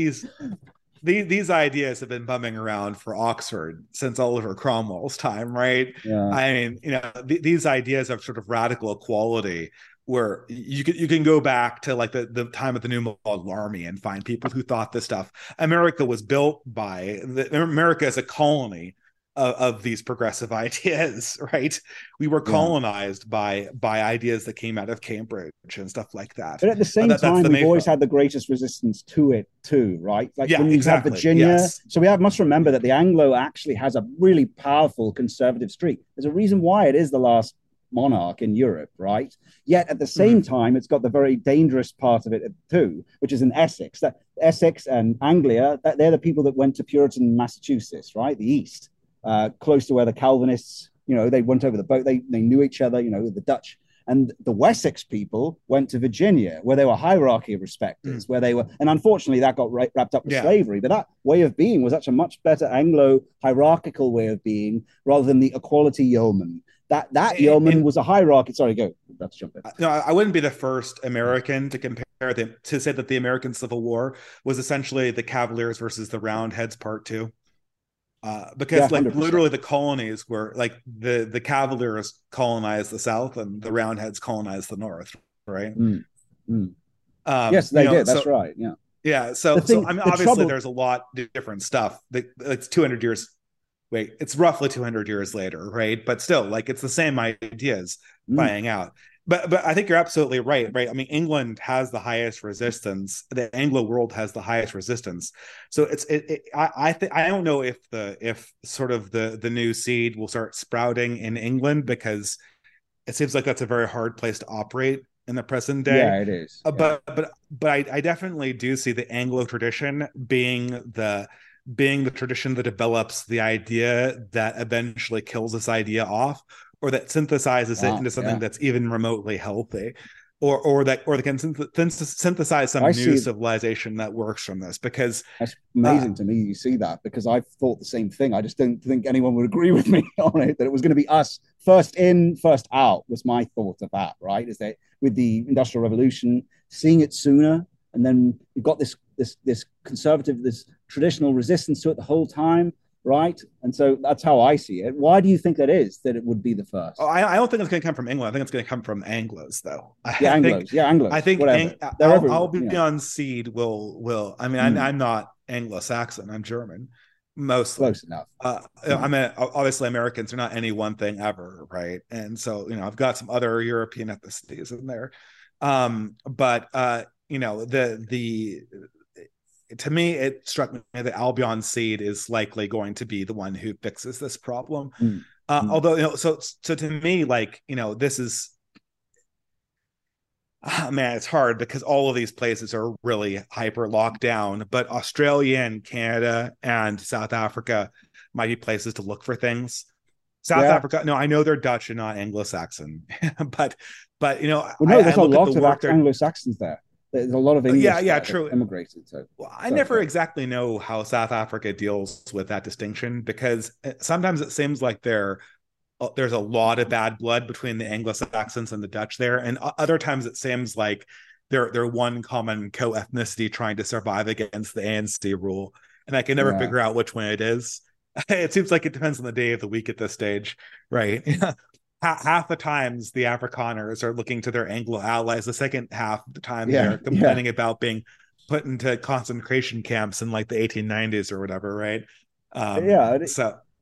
these ideas have been bumming around for Oxford since Oliver Cromwell's time, right? Yeah. I mean, these ideas of sort of radical equality, where you can go back to like the time of the New Model Army and find people who thought this stuff. America was built by America as a colony of these progressive ideas, right? We were colonized by ideas that came out of Cambridge and stuff like that. But at the same time, we've always had the greatest resistance to it too, right? Like when you have Virginia. Yes. So must remember that the Anglo actually has a really powerful conservative streak. There's a reason why it is the last monarch in Europe, right? Yet at the same time, it's got the very dangerous part of it too, which is in Essex. That Essex and Anglia, they're the people that went to Puritan Massachusetts, right? The East. Close to where the Calvinists, they went over the boat. They knew each other, the Dutch. And the Wessex people went to Virginia, where they were hierarchy of respecters, where they were, and unfortunately that got wrapped up with slavery. But that way of being was such a much better Anglo hierarchical way of being rather than the equality yeoman That yeoman was a hierarchy. Sorry, go. Let's jump in. No, I wouldn't be the first American to compare them, to say that the American Civil War was essentially the Cavaliers versus the Roundheads Part Two. Because like 100%. Literally the colonies were like the Cavaliers colonized the South and the Roundheads colonized the North, right? Mm. Mm. Yes, they did. That's right. Yeah. Yeah. So I mean, obviously there's a lot of different stuff. It's 200 years. Wait, it's roughly 200 years later, right? But still, like, it's the same ideas playing out. But I think you're absolutely right, right? I mean, England has the highest resistance. The Anglo world has the highest resistance. So I don't know if the new seed will start sprouting in England, because it seems like that's a very hard place to operate in the present day. Yeah, it is. But I definitely do see the Anglo tradition being the tradition that develops the idea that eventually kills this idea off, or that synthesizes it into something that's even remotely healthy, or that can synthesize some new civilization that works from this. Because that's amazing to me you see that, because I've thought the same thing. I just didn't think anyone would agree with me on it, that it was going to be us first in, first out was my thought of that, right? Is that with the Industrial Revolution, seeing it sooner, and then you've got this conservative, this traditional resistance to it the whole time, right? And so that's how I see it. Why do you think that is, that it would be the first? Oh, I don't think it's going to come from England. I think it's going to come from Anglos, though. Anglos. I think I'll be beyond seed will. I mean, I'm not Anglo-Saxon. I'm German, mostly. Close enough. I mean, obviously, Americans are not any one thing ever, right? And so, I've got some other European ethnicities in there, to me, it struck me that Albion seed is likely going to be the one who fixes this problem. Although, so to me, like, this is, it's hard because all of these places are really hyper locked down, but Australia and Canada and South Africa might be places to look for things. South Africa. No, I know they're Dutch and not Anglo-Saxon, but there's a lot of Anglo-Saxons there. There's a lot of English immigrated. I never exactly know how South Africa deals with that distinction, because sometimes it seems like there's a lot of bad blood between the Anglo-Saxons and the Dutch there, and other times it seems like they're one common co-ethnicity trying to survive against the ANC rule, and I can never figure out which one it is. It seems like it depends on the day of the week at this stage, right? Half the times the Afrikaners are looking to their Anglo allies. The second half of the time they're complaining about being put into concentration camps in like the 1890s or whatever, right?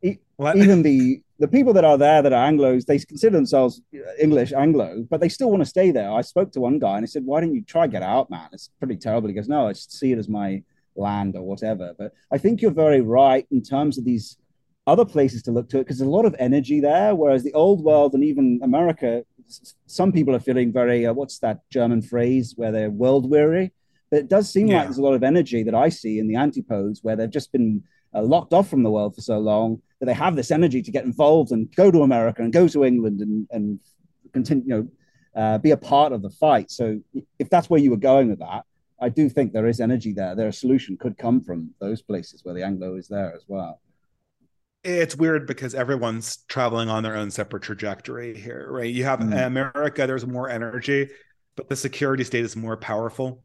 Even the people that are there that are Anglos, they consider themselves English Anglo, but they still want to stay there. I spoke to one guy and I said, "Why don't you try get out, man? It's pretty terrible." He goes, "No, I just see it as my land or whatever." But I think you're very right in terms of these other places to look to it, because there's a lot of energy there, whereas the old world and even America, some people are feeling very what's that German phrase where they're world weary, but it does seem like there's a lot of energy that I see in the antipodes where they've just been locked off from the world for so long that they have this energy to get involved and go to America and go to England and continue, be a part of the fight. So if that's where you were going with that, I do think there is energy there. There a solution could come from those places where the Anglo is there as well. It's weird because everyone's traveling on their own separate trajectory here, right? You have in America, there's more energy, but the security state is more powerful.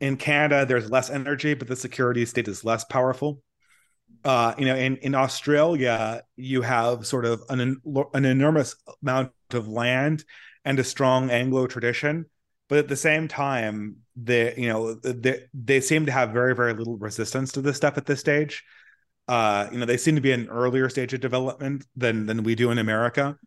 In Canada, there's less energy, but the security state is less powerful. In Australia, you have sort of an enormous amount of land and a strong Anglo tradition, but at the same time, they seem to have very, very little resistance to this stuff at this stage. They seem to be in an earlier stage of development than we do in America.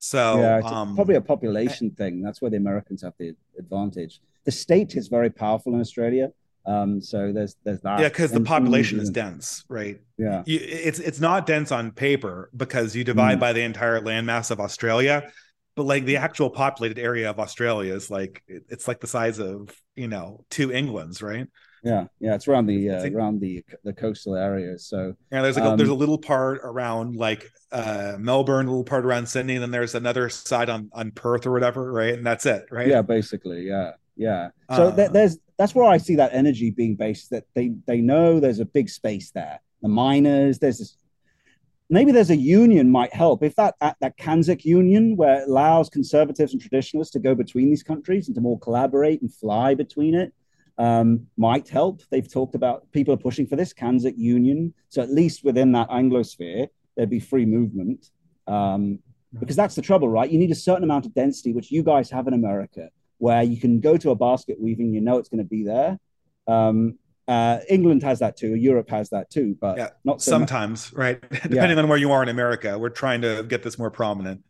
So yeah, it's probably a population thing. That's where the Americans have the advantage. The state is very powerful in Australia. So there's that. Yeah, because the population is dense, right? Yeah, it's not dense on paper because you divide by the entire landmass of Australia, but like the actual populated area of Australia is like it's like the size of two Englands, right? Yeah, it's around the coastal areas. So yeah, there's like there's a little part around like Melbourne, a little part around Sydney, and then there's another side on Perth or whatever, right? And that's it, right? Yeah, basically, yeah. So that's where I see that energy being based. That they know there's a big space there. The miners, there's this Maybe there's a union might help. If that Kanzik union, where it allows conservatives and traditionalists to go between these countries and to more collaborate and fly between it, might help. They've talked about, people are pushing for this Kanzik union. So at least within that Anglosphere, there'd be free movement. Because that's the trouble, right? You need a certain amount of density, which you guys have in America, where you can go to a basket weaving, you know it's going to be there. England has that too. Europe has that too, but yeah, not so sometimes, much. Right? Depending on where you are in America, we're trying to get this more prominent.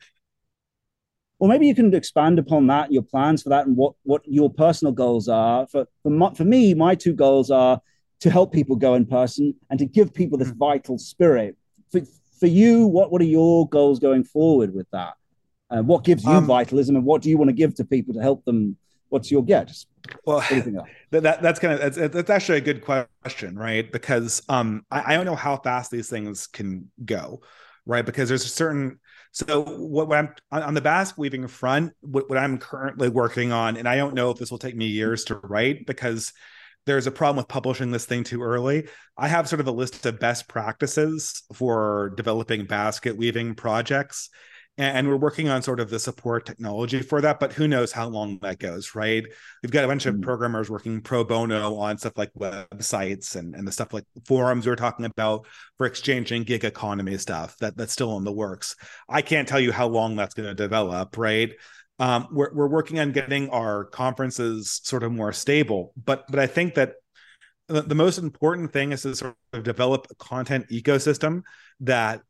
Well, maybe you can expand upon that, your plans for that, and what your personal goals are. For me, my two goals are to help people go in person and to give people this vital spirit. For you, what are your goals going forward with that? What gives you vitalism, and what do you want to give to people to help them? What's your guess? Well, that's actually a good question, right? Because I don't know how fast these things can go, right? Because there's a certain, so what I'm on the basque weaving front, what I'm currently working on, and I don't know if this will take me years to write because there's a problem with publishing this thing too early. I have sort of a list of best practices for developing basket weaving projects. And we're working on sort of the support technology for that, but who knows how long that goes, right? We've got a bunch of programmers working pro bono on stuff like websites and the stuff like forums we're talking about for exchanging gig economy stuff that's still in the works. I can't tell you how long that's going to develop, right? We're working on getting our conferences sort of more stable, but I think that the most important thing is to sort of develop a content ecosystem that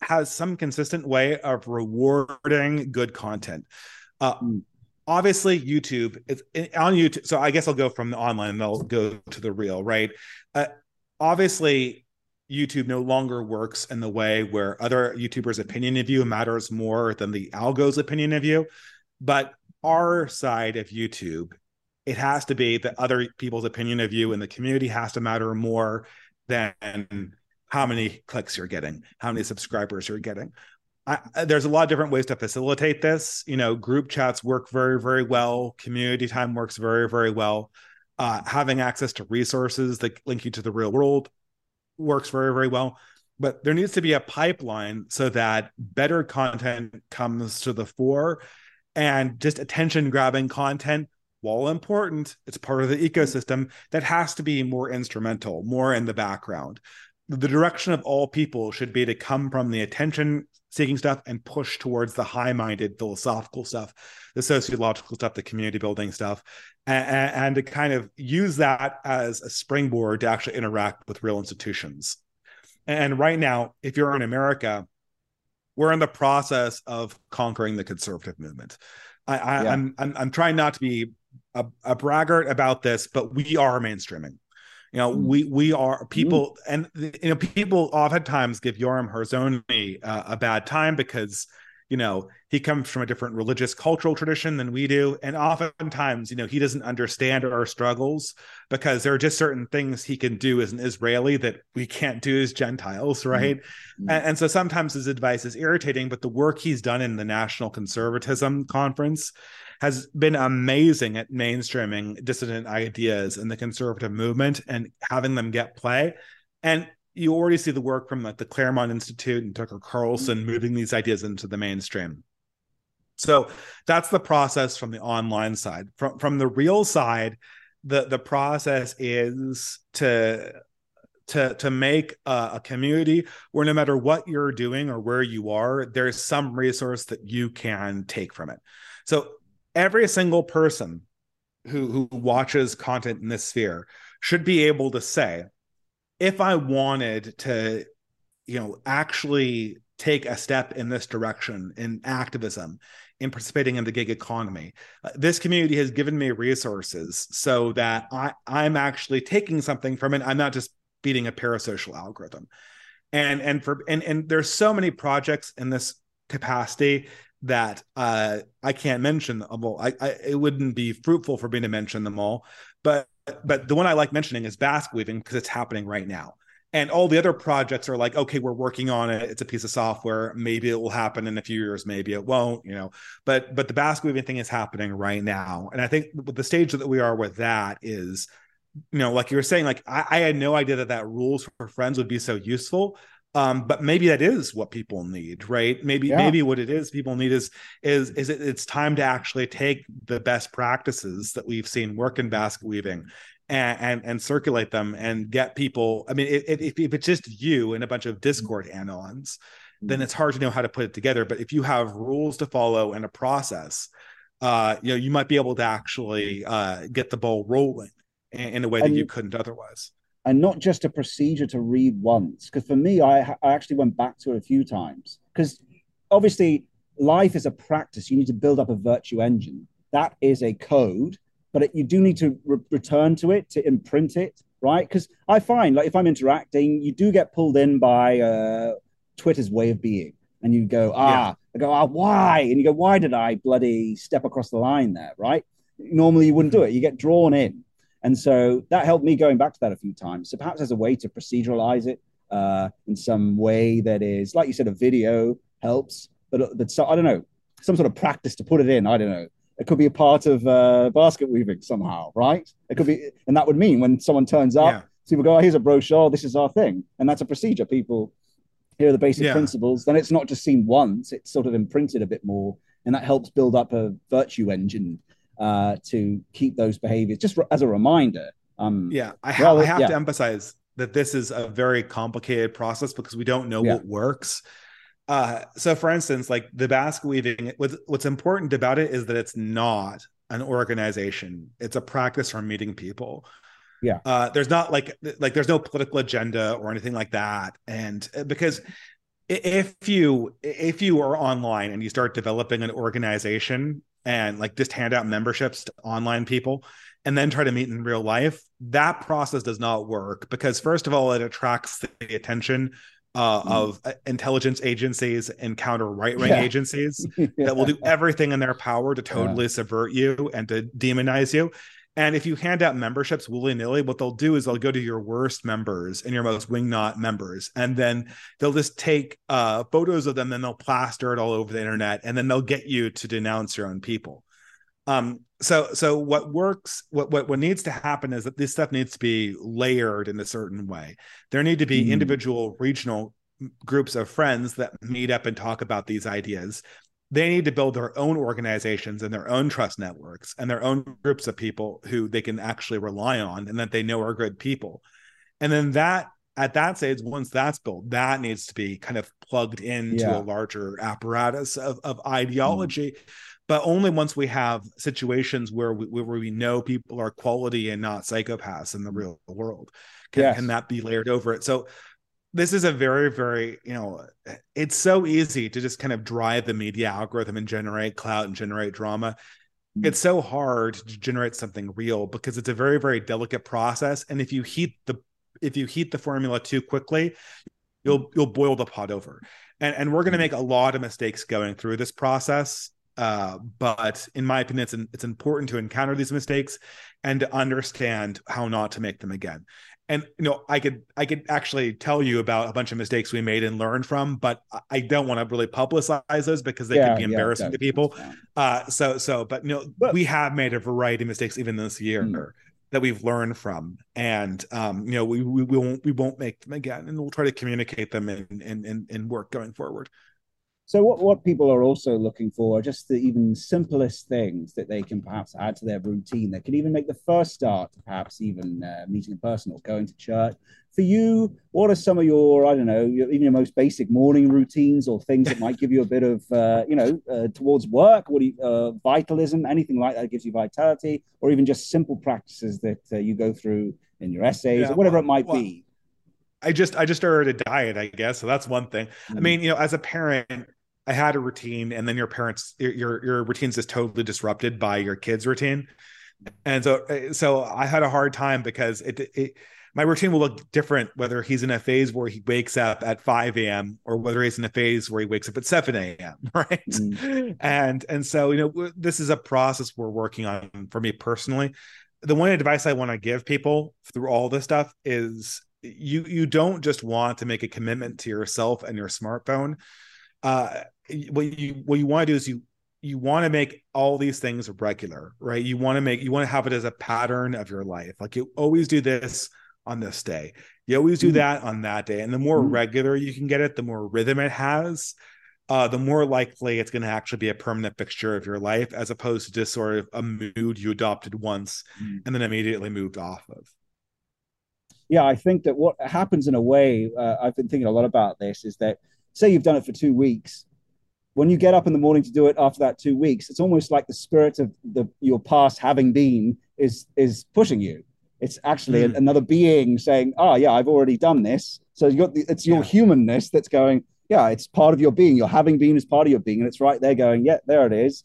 has some consistent way of rewarding good content. Obviously, YouTube is on YouTube. So I guess I'll go from the online and I'll go to the real, right? Obviously, YouTube no longer works in the way where other YouTubers' opinion of you matters more than the algo's opinion of you. But our side of YouTube, it has to be that other people's opinion of you and the community has to matter more than how many clicks you're getting, how many subscribers you're getting. There's a lot of different ways to facilitate this. You know, group chats work very, very well. Community time works very, very well. Having access to resources that link you to the real world works very, very well. But there needs to be a pipeline so that better content comes to the fore, and just attention-grabbing content, while important, it's part of the ecosystem, that has to be more instrumental, more in the background. The direction of all people should be to come from the attention-seeking stuff and push towards the high-minded philosophical stuff, the sociological stuff, the community-building stuff, and to kind of use that as a springboard to actually interact with real institutions. And right now, if you're in America, we're in the process of conquering the conservative movement. I'm trying not to be a braggart about this, but we are mainstreaming. You know, we are people, and you know, people oftentimes give Yoram Herzoni a bad time because, you know, he comes from a different religious cultural tradition than we do, and oftentimes, you know, he doesn't understand our struggles because there are just certain things he can do as an Israeli that we can't do as Gentiles, right? And so sometimes his advice is irritating, but the work he's done in the National Conservatism Conference has been amazing at mainstreaming dissident ideas in the conservative movement and having them get play. And you already see the work from like the Claremont Institute and Tucker Carlson moving these ideas into the mainstream. So that's the process from the online side. From the real side, the process is to make a community where no matter what you're doing or where you are, there's some resource that you can take from it. So every single person who watches content in this sphere should be able to say, if I wanted to, you know, actually take a step in this direction, in activism, in participating in the gig economy, this community has given me resources so that I'm actually taking something from it. I'm not just beating a parasocial algorithm. And there's so many projects in this capacity that I can't mention them all. It wouldn't be fruitful for me to mention them all, but the one I like mentioning is basque weaving because it's happening right now. And all the other projects are like, okay, we're working on it. It's a piece of software. Maybe it will happen in a few years. Maybe it won't, you know, but the basque weaving thing is happening right now. And I think the stage that we are with that is, you know, like you were saying, like I had no idea that rules for friends would be so useful. But maybe that is what people need, right? Maybe what it is people need is it's time to actually take the best practices that we've seen work in basket weaving and circulate them and get people. I mean, if it's just you and a bunch of Discord add-ons, then it's hard to know how to put it together. But if you have rules to follow and a process, you might be able to actually get the ball rolling in a way that you couldn't otherwise. And not just a procedure to read once. Because for me, I actually went back to it a few times. Because obviously, life is a practice. You need to build up a virtue engine. That is a code, but you do need to return to it, to imprint it, right? Because I find, like, if I'm interacting, you do get pulled in by Twitter's way of being. And you go, why? And you go, why did I bloody step across the line there, right? Normally, you wouldn't do it. You get drawn in. And so that helped me going back to that a few times. So perhaps there's a way to proceduralize it in some way that is, like you said, a video helps. But so, I don't know, some sort of practice to put it in. I don't know. It could be a part of basket weaving somehow, right? It could be, and that would mean when someone turns up, people go, oh, here's a brochure. This is our thing. And that's a procedure. People, here are the basic principles. Then it's not just seen once. It's sort of imprinted a bit more. And that helps build up a virtue engine to keep those behaviors, just as a reminder. I have to emphasize that this is a very complicated process because we don't know what works. So for instance, like the basket weaving, what's important about it is that it's not an organization. It's a practice for meeting people. Yeah. There's not like there's no political agenda or anything like that. And because if you are online and you start developing an organization and like just hand out memberships to online people and then try to meet in real life, that process does not work because first of all, it attracts the attention of intelligence agencies and counter right-wing agencies that will do everything in their power to totally subvert you and to demonize you. And if you hand out memberships willy-nilly, what they'll do is they'll go to your worst members and your most wingnut members, and then they'll just take photos of them, then they'll plaster it all over the internet, and then they'll get you to denounce your own people. So what works, what needs to happen is that this stuff needs to be layered in a certain way. There need to be individual regional groups of friends that meet up and talk about these ideas. They need to build their own organizations and their own trust networks and their own groups of people who they can actually rely on and that they know are good people. And then that at that stage, once that's built, that needs to be kind of plugged into a larger apparatus of ideology. But only once we have situations where we know people are quality and not psychopaths in the real world can that be layered over it. So this is a very, very, it's so easy to just kind of drive the media algorithm and generate clout and generate drama. It's so hard to generate something real because it's a very, very delicate process. And if you heat the formula too quickly, you'll boil the pot over. And we're going to make a lot of mistakes going through this process. But in my opinion, it's important to encounter these mistakes and to understand how not to make them again. And I could actually tell you about a bunch of mistakes we made and learned from, but I don't want to really publicize those because they could be embarrassing to people. But we have made a variety of mistakes even this year that we've learned from, and we won't make them again, and we'll try to communicate them in work going forward. So what people are also looking for are just the even simplest things that they can perhaps add to their routine that can even make the first start to perhaps even meeting in person or going to church. For you, what are some of your, even your most basic morning routines or things that might give you a bit of, towards work, vitalism, anything like that gives you vitality, or even just simple practices that you go through in your essays or whatever it might be? I just started a diet, I guess. So that's one thing. I mean, as a parent, I had a routine, and then your routine's just totally disrupted by your kid's routine. And so I had a hard time because my routine will look different whether he's in a phase where he wakes up at 5 a.m. or whether he's in a phase where he wakes up at 7 a.m., right? And so, this is a process we're working on for me personally. The one advice I want to give people through all this stuff is you don't just want to make a commitment to yourself and your smartphone. What you want to do is you want to make all these things regular, right? You want to have it as a pattern of your life. Like you always do this on this day. You always do that on that day. And the more regular you can get it, the more rhythm it has, the more likely it's going to actually be a permanent fixture of your life, as opposed to just sort of a mood you adopted once and then immediately moved off of. Yeah, I think that what happens in a way, I've been thinking a lot about this, is that say you've done it for 2 weeks. When you get up in the morning to do it after that 2 weeks, it's almost like the spirit of your past having been is pushing you. It's actually another being saying, oh, yeah, I've already done this. So you've got it's your humanness that's going, yeah, it's part of your being. Your having been is part of your being. And it's right there going, yeah, there it is.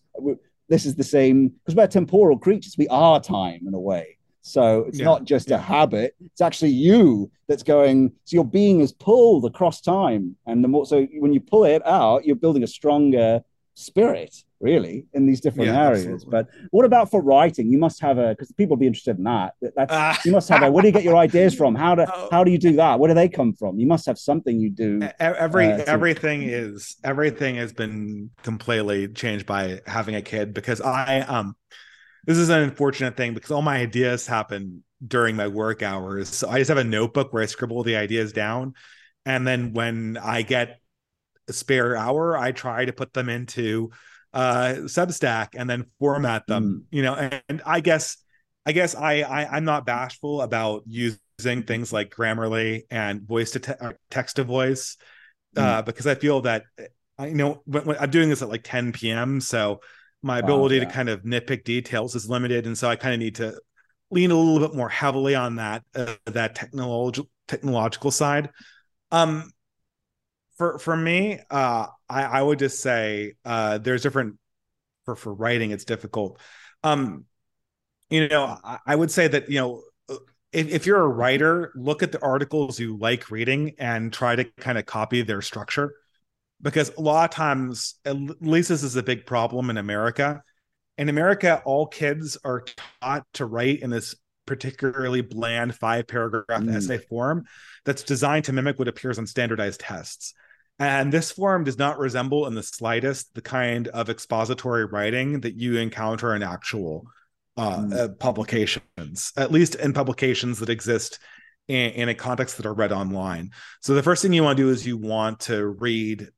This is the same, because we're temporal creatures. We are time in a way. So it's not just a habit. It's actually you that's going. So your being is pulled across time. And the more, so when you pull it out, you're building a stronger spirit, really, in these different areas. Absolutely. But what about for writing? You must have because people be interested in that. You must have where do you get your ideas from? How do you do that? Where do they come from? You must have something you do. Everything has been completely changed by having a kid, because this is an unfortunate thing, because all my ideas happen during my work hours. So I just have a notebook where I scribble the ideas down. And then when I get a spare hour, I try to put them into Substack and then format them, and I guess I'm not bashful about using things like Grammarly and voice to text to voice, because I feel that, when I'm doing this at like 10 p.m. so my ability to kind of nitpick details is limited, and so I kind of need to lean a little bit more heavily on that that technological side. For me, I would just say there's different for writing. It's difficult. I would say that if you're a writer, look at the articles you like reading and try to kind of copy their structure. Because a lot of times, at least this is a big problem in America. In America, all kids are taught to write in this particularly bland 5-paragraph essay form that's designed to mimic what appears on standardized tests. And this form does not resemble in the slightest the kind of expository writing that you encounter in actual publications, at least in publications that exist in a context that are read online. So the first thing you want to do is you want to read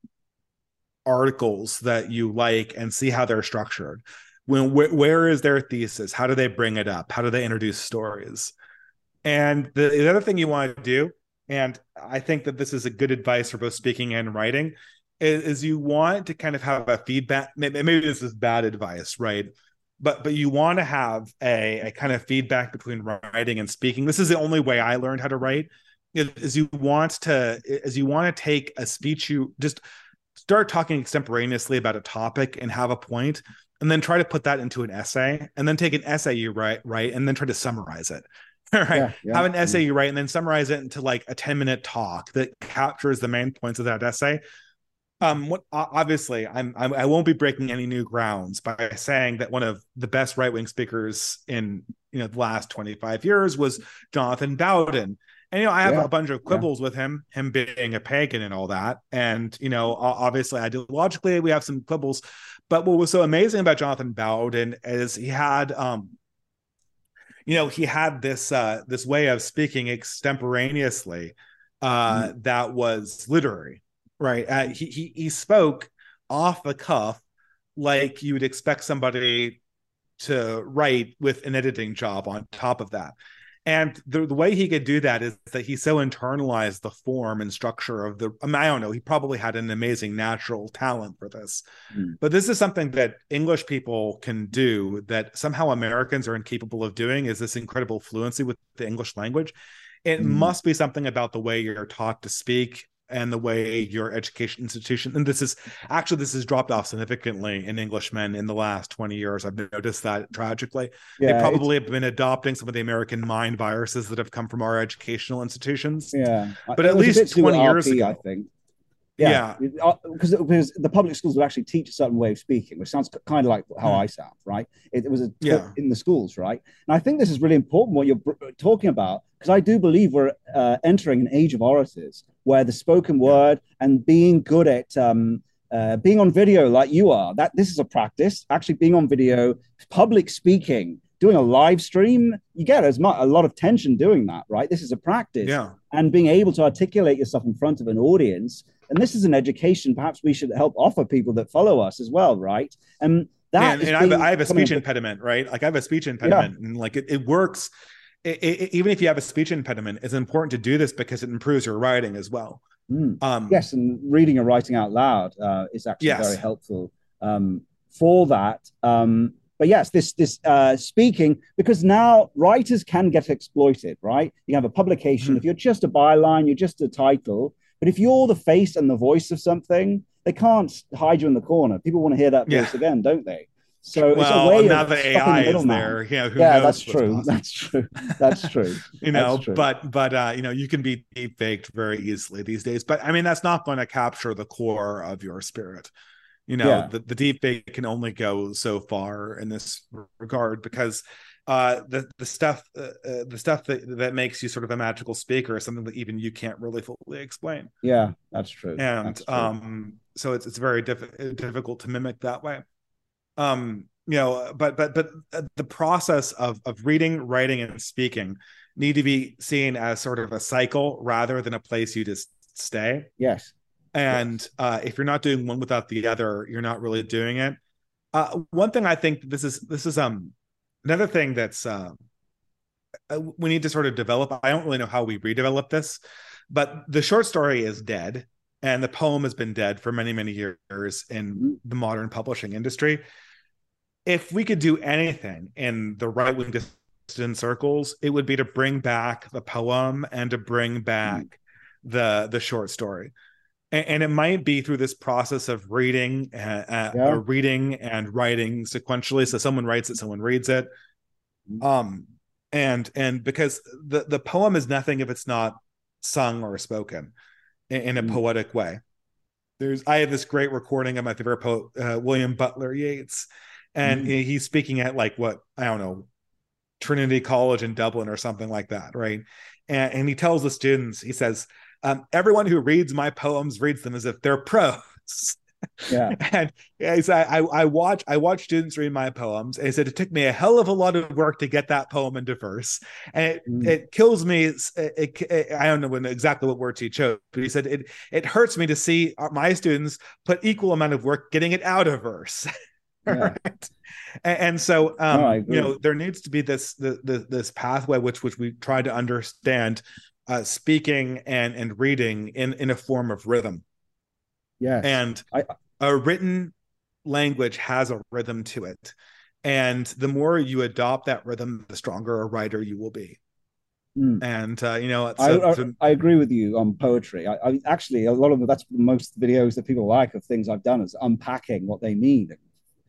articles that you like and see how they're structured. Where is their thesis? How do they bring it up? How do they introduce stories? And the other thing you want to do, and I think that this is a good advice for both speaking and writing, is you want to kind of have a feedback. Maybe this is bad advice, right? But you want to have a kind of feedback between writing and speaking. This is the only way I learned how to write. Is you want to take a speech, you just start talking extemporaneously about a topic and have a point, and then try to put that into an essay, and then take an essay you write, and then try to summarize it. All right, have an essay you write, and then summarize it into like a 10-minute talk that captures the main points of that essay. Obviously, I won't be breaking any new grounds by saying that one of the best right-wing speakers in the last 25 years was Jonathan Bowden. And I have a bunch of quibbles with him being a pagan and all that. And obviously, ideologically, we have some quibbles. But what was so amazing about Jonathan Bowden is he had, this this way of speaking extemporaneously that was literary. Right. He spoke off the cuff like you would expect somebody to write, with an editing job on top of that. And the way he could do that is that he so internalized the form and structure of the, I don't know, he probably had an amazing natural talent for this. But this is something that English people can do that somehow Americans are incapable of doing, is this incredible fluency with the English language. It must be something about the way you're taught to speak and the way your education institution, and this is dropped off significantly in Englishmen in the last 20 years. I've noticed that tragically. They probably have been adopting some of the American mind viruses that have come from our educational institutions. Yeah. But at least 20 years ago, I think. Yeah. Because the public schools would actually teach a certain way of speaking, which sounds kind of like how I sound, right? It was in the schools, right? And I think this is really important, what you're talking about, because I do believe we're entering an age of orators, where the spoken word and being good at being on video like you are, that this is a practice, actually being on video, public speaking, doing a live stream, you get as much, a lot of tension doing that, right? This is a practice. Yeah. And being able to articulate yourself in front of an audience. And this is an education perhaps we should help offer people that follow us as well, right? And that yeah, and I have a speech impediment, right? Like I have a speech impediment and like it works. Even if you have a speech impediment, it's important to do this because it improves your writing as well. Yes, and reading and writing out loud is actually very helpful for that. But yes, this speaking, because now writers can get exploited, right? You have a publication. If you're just a byline, you're just a title. But if you're the face and the voice of something, they can't hide you in the corner. People want to hear that voice again, don't they? So well, it's a way now the AI is there. You know, who knows that's true. That's true. You know, but you know, you can be deepfaked very easily these days. But I mean, that's not going to capture the core of your spirit. You know, the deepfake can only go so far in this regard because the stuff that makes you sort of a magical speaker is something that even you can't really fully explain. Yeah, that's true. And so it's very difficult to mimic that way. You know, but the process of reading, writing, and speaking need to be seen as sort of a cycle rather than a place you just stay. Yes. And if you're not doing one without the other, you're not really doing it. One thing I think this is another thing that's we need to sort of develop. I don't really know how we redevelop this, but the short story is dead. And the poem has been dead for many, many years in the modern publishing industry. If we could do anything in the right-wing dissident circles, it would be to bring back the poem and to bring back the short story. And it might be through this process of reading and writing sequentially. So someone writes it, someone reads it. And because the poem is nothing if it's not sung or spoken in a poetic way. I have this great recording of my favorite poet, William Butler Yeats, and he's speaking at like Trinity College in Dublin or something like that, right? And he tells the students, he says, everyone who reads my poems reads them as if they're prose. Yeah. And so I watch students read my poems. And he said, it took me a hell of a lot of work to get that poem into verse. And it kills me. I don't know exactly what words he chose, but he said, it hurts me to see my students put equal amount of work getting it out of verse. Yeah. Right? And so, you know, there needs to be this pathway, which we try to understand speaking and reading in a form of rhythm. Yeah, and a written language has a rhythm to it, and the more you adopt that rhythm, the stronger a writer you will be. And you know, I agree with you on poetry. I actually a lot of that's most videos that people like of things I've done is unpacking what they mean.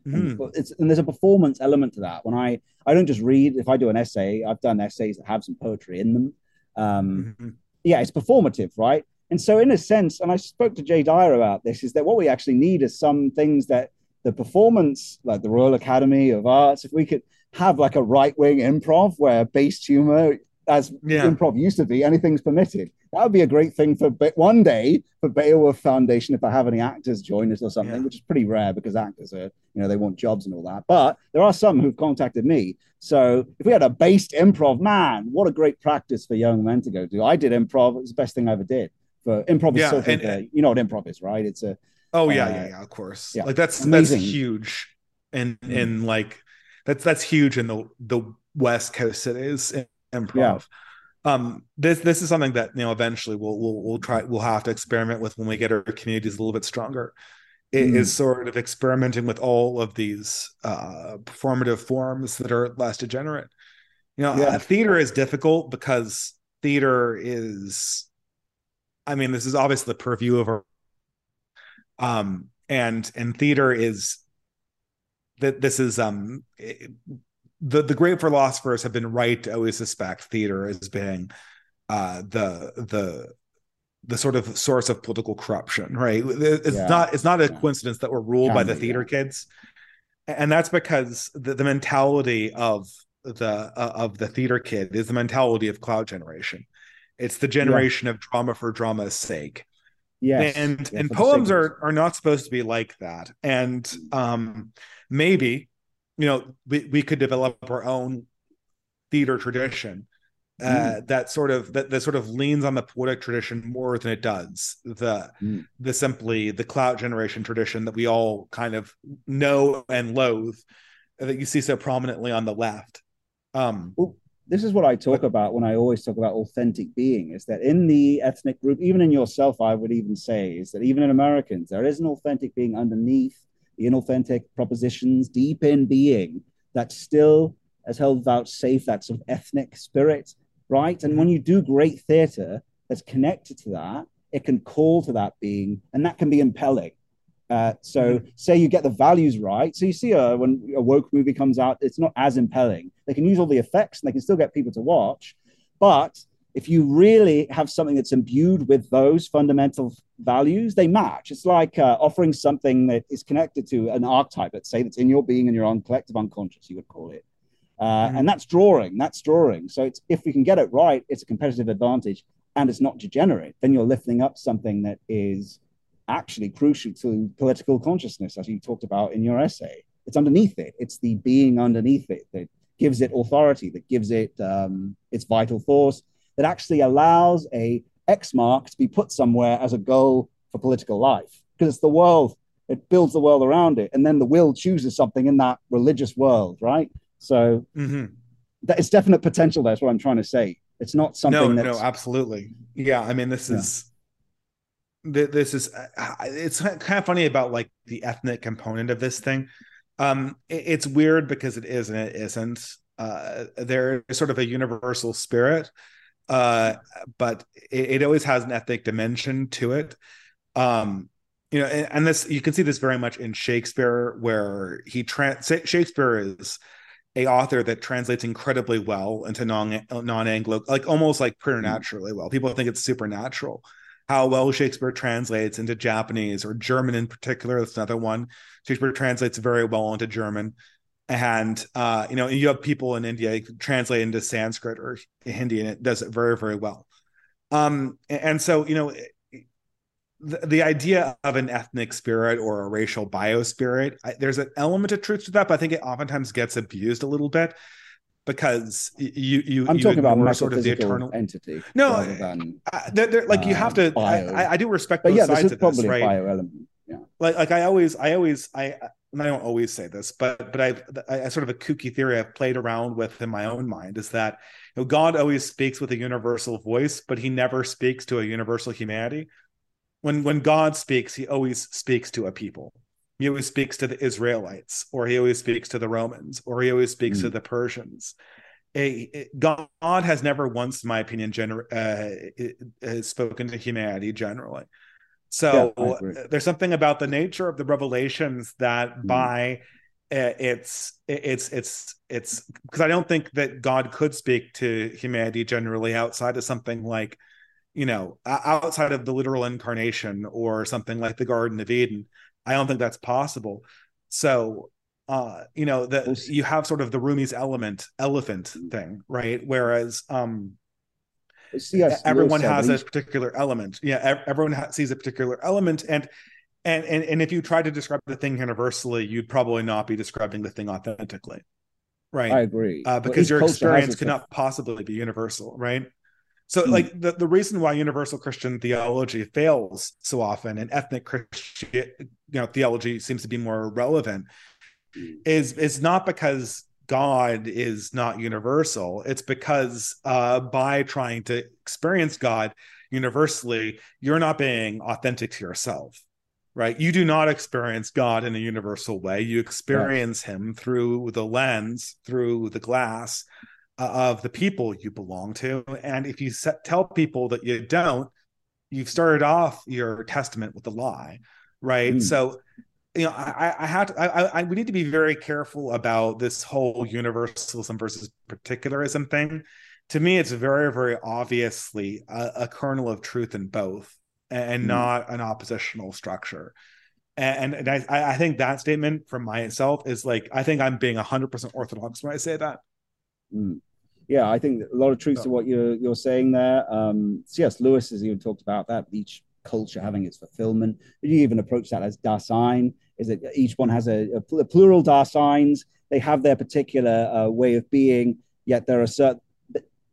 And there's a performance element to that. When I don't just read. If I do an essay, I've done essays that have some poetry in them. Yeah, it's performative, right? And so in a sense, and I spoke to Jay Dyer about this, is that what we actually need is some things that the performance, like the Royal Academy of Arts, if we could have like a right-wing improv where based humor, as improv used to be, anything's permitted. That would be a great thing for one day for Beowulf Foundation if I have any actors join us or something, which is pretty rare because actors are, you know, they want jobs and all that. But there are some who've contacted me. So if we had a based improv, man, what a great practice for young men to go do. I did improv. It was the best thing I ever did. But improv is something that, you know what improv is, right? It's a of course. Yeah. Like that's huge in like that's huge in the West Coast cities in improv. Yeah. This is something that, you know, eventually we'll have to experiment with when we get our communities a little bit stronger. It is sort of experimenting with all of these performative forms that are less degenerate. You know, theater is difficult because theater is this is obviously the purview of our and theater is that this is the great philosophers have been right to always suspect theater as being the sort of source of political corruption, right? It's not a coincidence that we're ruled by the theater kids, and that's because the mentality of the theater kid is the mentality of cloud generation. It's the generation of drama for drama's sake. Yes. And poems are not supposed to be like that. And maybe you know, we could develop our own theater tradition that sort of leans on the poetic tradition more than it does the clout generation tradition that we all kind of know and loathe, that you see so prominently on the left. This is what I talk about when I always talk about authentic being, is that in the ethnic group, even in yourself, I would even say, is that even in Americans, there is an authentic being underneath the inauthentic propositions deep in being that still has held vouchsafed that sort of ethnic spirit, right? And when you do great theater that's connected to that, it can call to that being, and that can be impelling. Say you get the values right. So you see when a woke movie comes out, it's not as impelling. They can use all the effects and they can still get people to watch. But if you really have something that's imbued with those fundamental values, they match. It's like offering something that is connected to an archetype, let's say, that's in your being and your own collective unconscious, you would call it. And that's drawing. So it's, if we can get it right, it's a competitive advantage and it's not degenerate. Then you're lifting up something that is actually crucial to political consciousness, as you talked about in your essay. It's underneath it. It's the being underneath it that gives it authority, that gives it its vital force, that actually allows a X mark to be put somewhere as a goal for political life, because it's the world. It builds the world around it, and then the will chooses something in that religious world, right? So that it's definite potential. That's what I'm trying to say. It's not something that's... No, absolutely. Yeah, I mean, it's kind of funny about like the ethnic component of this thing. It's weird because it is and it isn't. There is sort of a universal spirit, but it always has an ethnic dimension to it. You know, and this, you can see this very much in Shakespeare, where Shakespeare is a author that translates incredibly well into non-Anglo, like almost like preternaturally well. People think it's supernatural how well Shakespeare translates into Japanese or German in particular. That's another one. Shakespeare translates very well into German. And, you know, you have people in India translate into Sanskrit or Hindi, and it does it very, very well. And so, you know, the idea of an ethnic spirit or a racial biospirit, there's an element of truth to that, but I think it oftentimes gets abused a little bit. Because you talking about more sort of the eternal entity. No, than, you have to. I do respect both sides of this, right? Bio element. Yeah. Like I don't always say this, but I sort of a kooky theory I've played around with in my own mind is that, you know, God always speaks with a universal voice, but he never speaks to a universal humanity. When God speaks, he always speaks to a people. He always speaks to the Israelites, or he always speaks to the Romans, or he always speaks to the Persians. God has never once, in my opinion, has spoken to humanity generally. So there's something about the nature of the revelations that by it's because I don't think that God could speak to humanity generally outside of something like, you know, outside of the literal incarnation or something like the Garden of Eden. I don't think that's possible. So, you know, you have sort of the Rumi's elephant thing, right? Whereas everyone has a particular element. Yeah, everyone sees a particular element. And if you try to describe the thing universally, you'd probably not be describing the thing authentically, right? I agree. Because your experience could not possibly be universal, right? So like the reason why universal Christian theology fails so often and ethnic Christian, you know, theology seems to be more relevant is not because God is not universal. It's because by trying to experience God universally, you're not being authentic to yourself, right? You do not experience God in a universal way. You experience him through the lens, through the glass of the people you belong to. And if you tell people that you don't, you've started off your testament with a lie, right? So, you know, we need to be very careful about this whole universalism versus particularism thing. To me, it's very, very obviously a kernel of truth in both, and not an oppositional structure. And I think that statement from myself is like, I think I'm being 100% orthodox when I say that. Yeah, I think a lot of truth to what you're saying there. C.S. Lewis has even talked about that, each culture having its fulfillment. You even approach that as Dasein, is that each one has a plural Daseins, they have their particular way of being, yet there are certain,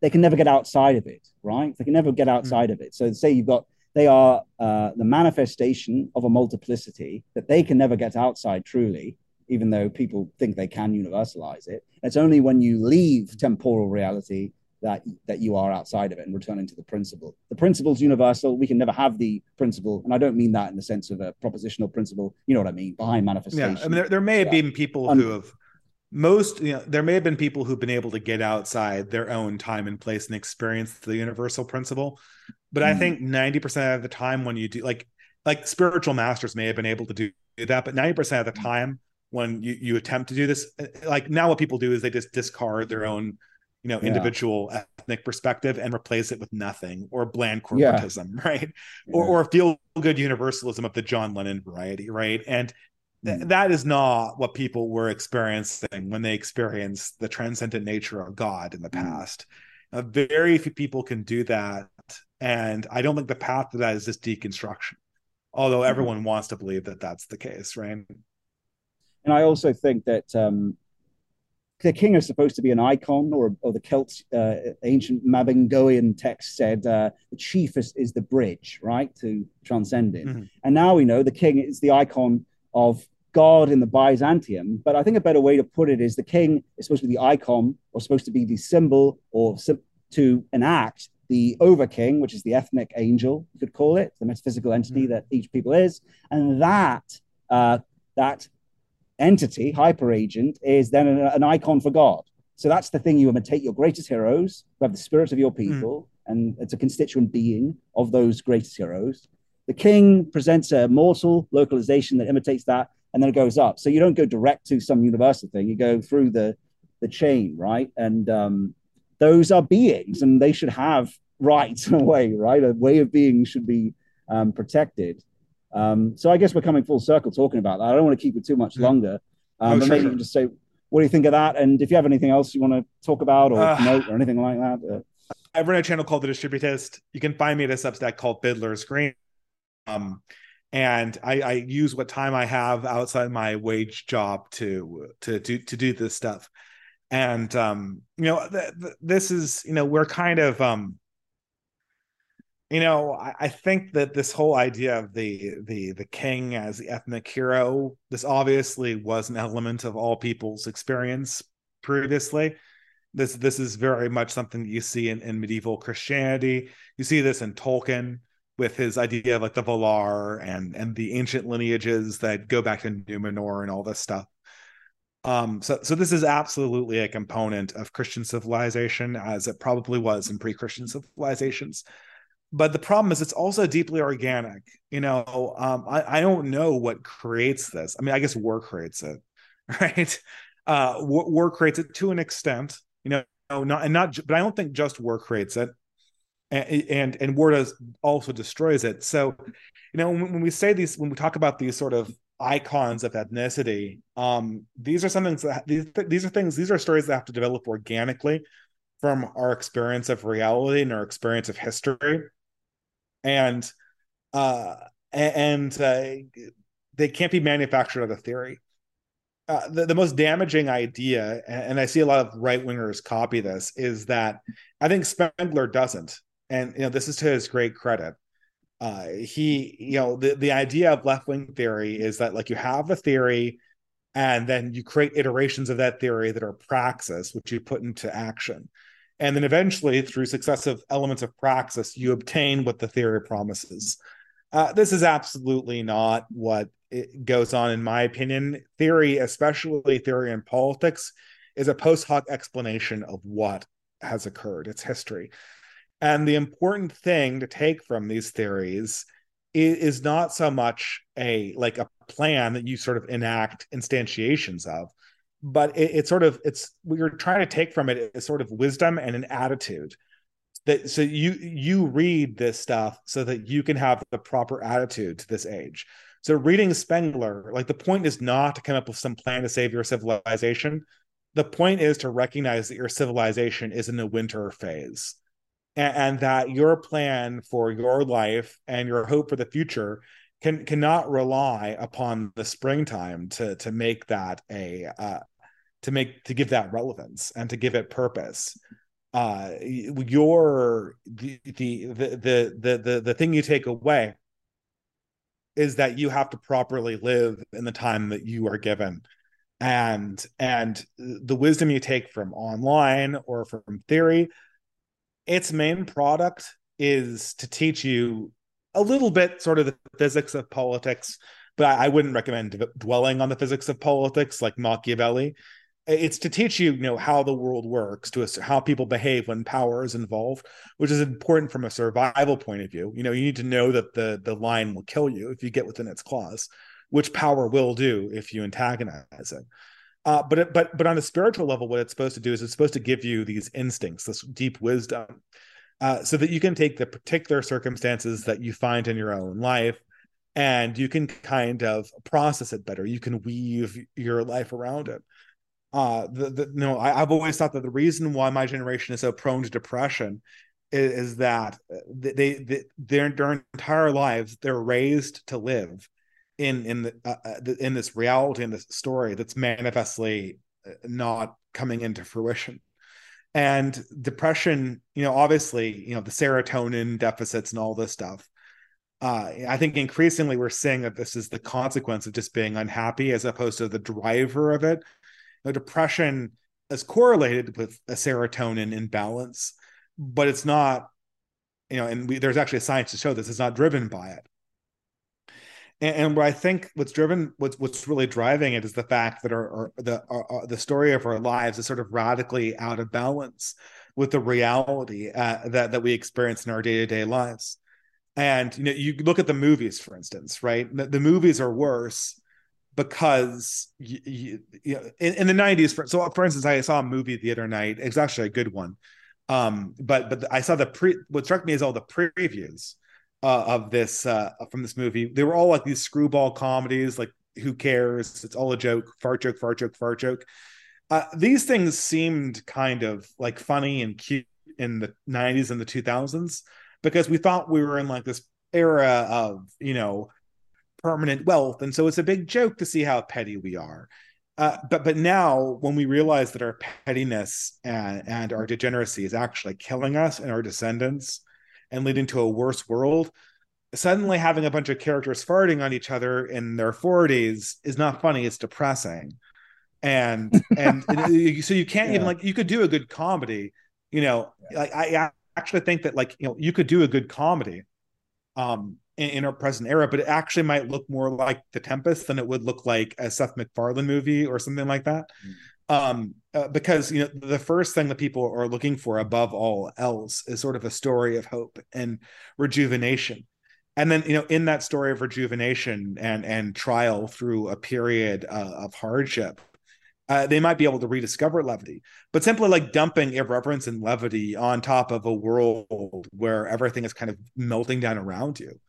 they can never get outside of it, right? They can never get outside of it. So say you've got, they are the manifestation of a multiplicity that they can never get outside truly, even though people think they can universalize it. It's only when you leave temporal reality that you are outside of it and return into the principle. The principle's universal. We can never have the principle. And I don't mean that in the sense of a propositional principle. You know what I mean? Behind manifestation. Yeah, I mean, there may have been people who have there may have been people who've been able to get outside their own time and place and experience the universal principle. But I think 90% of the time when you do, like spiritual masters may have been able to do that, but 90% of the time when you attempt to do this, like now what people do is they just discard their own, individual ethnic perspective and replace it with nothing or bland corporatism, right? Yeah. Or feel good universalism of the John Lennon variety, right? And that is not what people were experiencing when they experienced the transcendent nature of God in the past. Very few people can do that. And I don't think the path to that is just deconstruction, although everyone wants to believe that that's the case, right? And I also think that the king is supposed to be an icon, or the Celts, ancient Mabingoian text said the chief is the bridge, right, to transcend it. And now we know the king is the icon of God in the Byzantium, but I think a better way to put it is the king is supposed to be the icon, or supposed to be the symbol, or to enact the overking, which is the ethnic angel, you could call it, the metaphysical entity that each people is, and that entity, hyperagent, is then an icon for God. So that's the thing you imitate, your greatest heroes, who have the spirit of your people, and it's a constituent being of those greatest heroes. The king presents a mortal localization that imitates that, and then it goes up. So you don't go direct to some universal thing. You go through the chain, right? And those are beings, and they should have rights in a way, right? A way of being should be protected. So I guess we're coming full circle talking about that. I don't want to keep it too much longer. But maybe you can just say, what do you think of that? And if you have anything else you want to talk about or note or anything like that. I run a channel called The Distributist. You can find me at a Substack called Fiddler's Green. And I use what time I have outside my wage job to do this stuff. And this is we're kind of I think that this whole idea of the king as the ethnic hero, this obviously was an element of all people's experience previously. This is very much something that you see in medieval Christianity. You see this in Tolkien, with his idea of like the Valar and the ancient lineages that go back to Numenor and all this stuff. So this is absolutely a component of Christian civilization, as it probably was in pre-Christian civilizations. But the problem is it's also deeply organic. I don't know what creates this. I mean, I guess war creates it, right? War creates it to an extent, but I don't think just war creates it. And war also destroys it. So, when we talk about these sort of icons of ethnicity, these are stories that have to develop organically from our experience of reality and our experience of history, and they can't be manufactured out of theory. The most damaging idea, and I see a lot of right wingers copy this, is that I think Spengler doesn't. And this is to his great credit. The idea of left-wing theory is that like you have a theory, and then you create iterations of that theory that are praxis, which you put into action, and then eventually through successive elements of praxis, you obtain what the theory promises. This is absolutely not what it goes on, in my opinion. Theory, especially theory in politics, is a post hoc explanation of what has occurred. It's history. And the important thing to take from these theories is not so much a plan that you sort of enact instantiations of, but what you're trying to take from it is sort of wisdom and an attitude. That so you read this stuff so that you can have the proper attitude to this age. So reading Spengler, the point is not to come up with some plan to save your civilization. The point is to recognize that your civilization is in a winter phase. And that your plan for your life and your hope for the future cannot rely upon the springtime to make that a to give that relevance and to give it purpose. The thing you take away is that you have to properly live in the time that you are given. And the wisdom you take from online or from theory, its main product is to teach you a little bit sort of the physics of politics, but I wouldn't recommend dwelling on the physics of politics like Machiavelli. It's to teach you, how the world works, how people behave when power is involved, which is important from a survival point of view. You need to know that the lion will kill you if you get within its claws, which power will do if you antagonize it. But on a spiritual level, what it's supposed to do is it's supposed to give you these instincts, this deep wisdom, so that you can take the particular circumstances that you find in your own life and you can kind of process it better. You can weave your life around it. I've always thought that the reason why my generation is so prone to depression is that their entire lives they're raised to live in this reality, in this story that's manifestly not coming into fruition. And depression, obviously, the serotonin deficits and all this stuff. I think increasingly we're seeing that this is the consequence of just being unhappy as opposed to the driver of it. Depression is correlated with a serotonin imbalance, but it's not, there's actually science to show this, it's not driven by it. And what I think what's really driving it is the fact that the story of our lives is sort of radically out of balance with the reality that we experience in our day-to-day lives. And, you look at the movies, for instance, right? The movies are worse because in the 90s, for instance, I saw a movie the other night. It's actually a good one, but I saw what struck me is all the previews of this from this movie. They were all like these screwball comedies, like who cares? It's all a joke, fart joke, fart joke, fart joke. These things seemed kind of like funny and cute in the 90s and the 2000s because we thought we were in like this era of permanent wealth, and so it's a big joke to see how petty we are. But now, when we realize that our pettiness and our degeneracy is actually killing us and our descendants and leading to a worse world, suddenly having a bunch of characters farting on each other in their 40s is not funny; it's depressing. And so you can't even you could do a good comedy. I actually think that you could do a good comedy in our present era, but it actually might look more like The Tempest than it would look like a Seth MacFarlane movie or something like that. Because the first thing that people are looking for above all else is sort of a story of hope and rejuvenation. And then, in that story of rejuvenation and trial through a period of hardship, they might be able to rediscover levity, but simply dumping irreverence and levity on top of a world where everything is kind of melting down around you,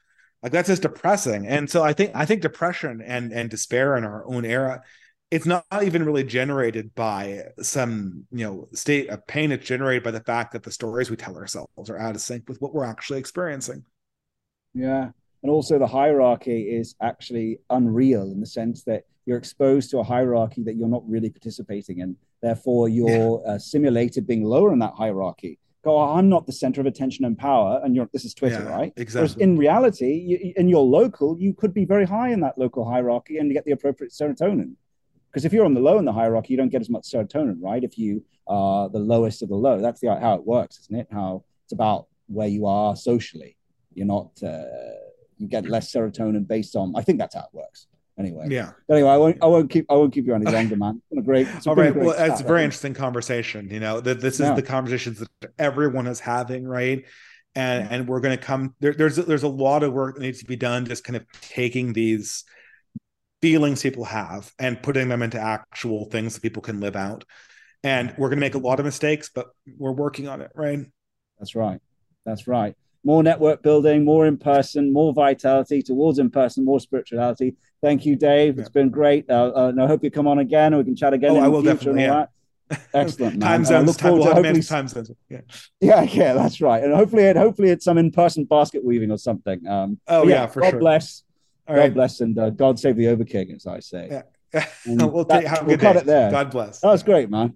that's just depressing. And so I think depression and despair in our own era, it's not even really generated by some state of pain. It's generated by the fact that the stories we tell ourselves are out of sync with what we're actually experiencing. Yeah, and also the hierarchy is actually unreal in the sense that you're exposed to a hierarchy that you're not really participating in. Therefore, you're simulated being lower in that hierarchy. I'm not the center of attention and power, and this is Twitter, right? Exactly. Whereas in reality, in your local, you could be very high in that local hierarchy and get the appropriate serotonin. Because if you're on the low in the hierarchy, you don't get as much serotonin, right? If you are the lowest of the low, that's how it works, isn't it? How it's about where you are socially. You're not, you get less serotonin based on, I think that's how it works. Anyway, I won't keep you on any longer, man. All right, well, it's a very interesting conversation. This is the conversations that everyone is having, right? And we're going to come. There's a lot of work that needs to be done, just kind of taking these feelings people have and putting them into actual things that people can live out. And we're going to make a lot of mistakes, but we're working on it, right? That's right. More network building, more in person, more vitality towards in person, more spirituality. Thank you, Dave. It's been great. And I hope you come on again and we can chat again. I will definitely. Excellent. Man. Time zones. Yeah, that's right. And hopefully it's some in-person basket weaving or something. For God sure. God bless. All right. God bless and God save the Overking, as I say. Yeah. We'll cut it there. God bless. That was great, man.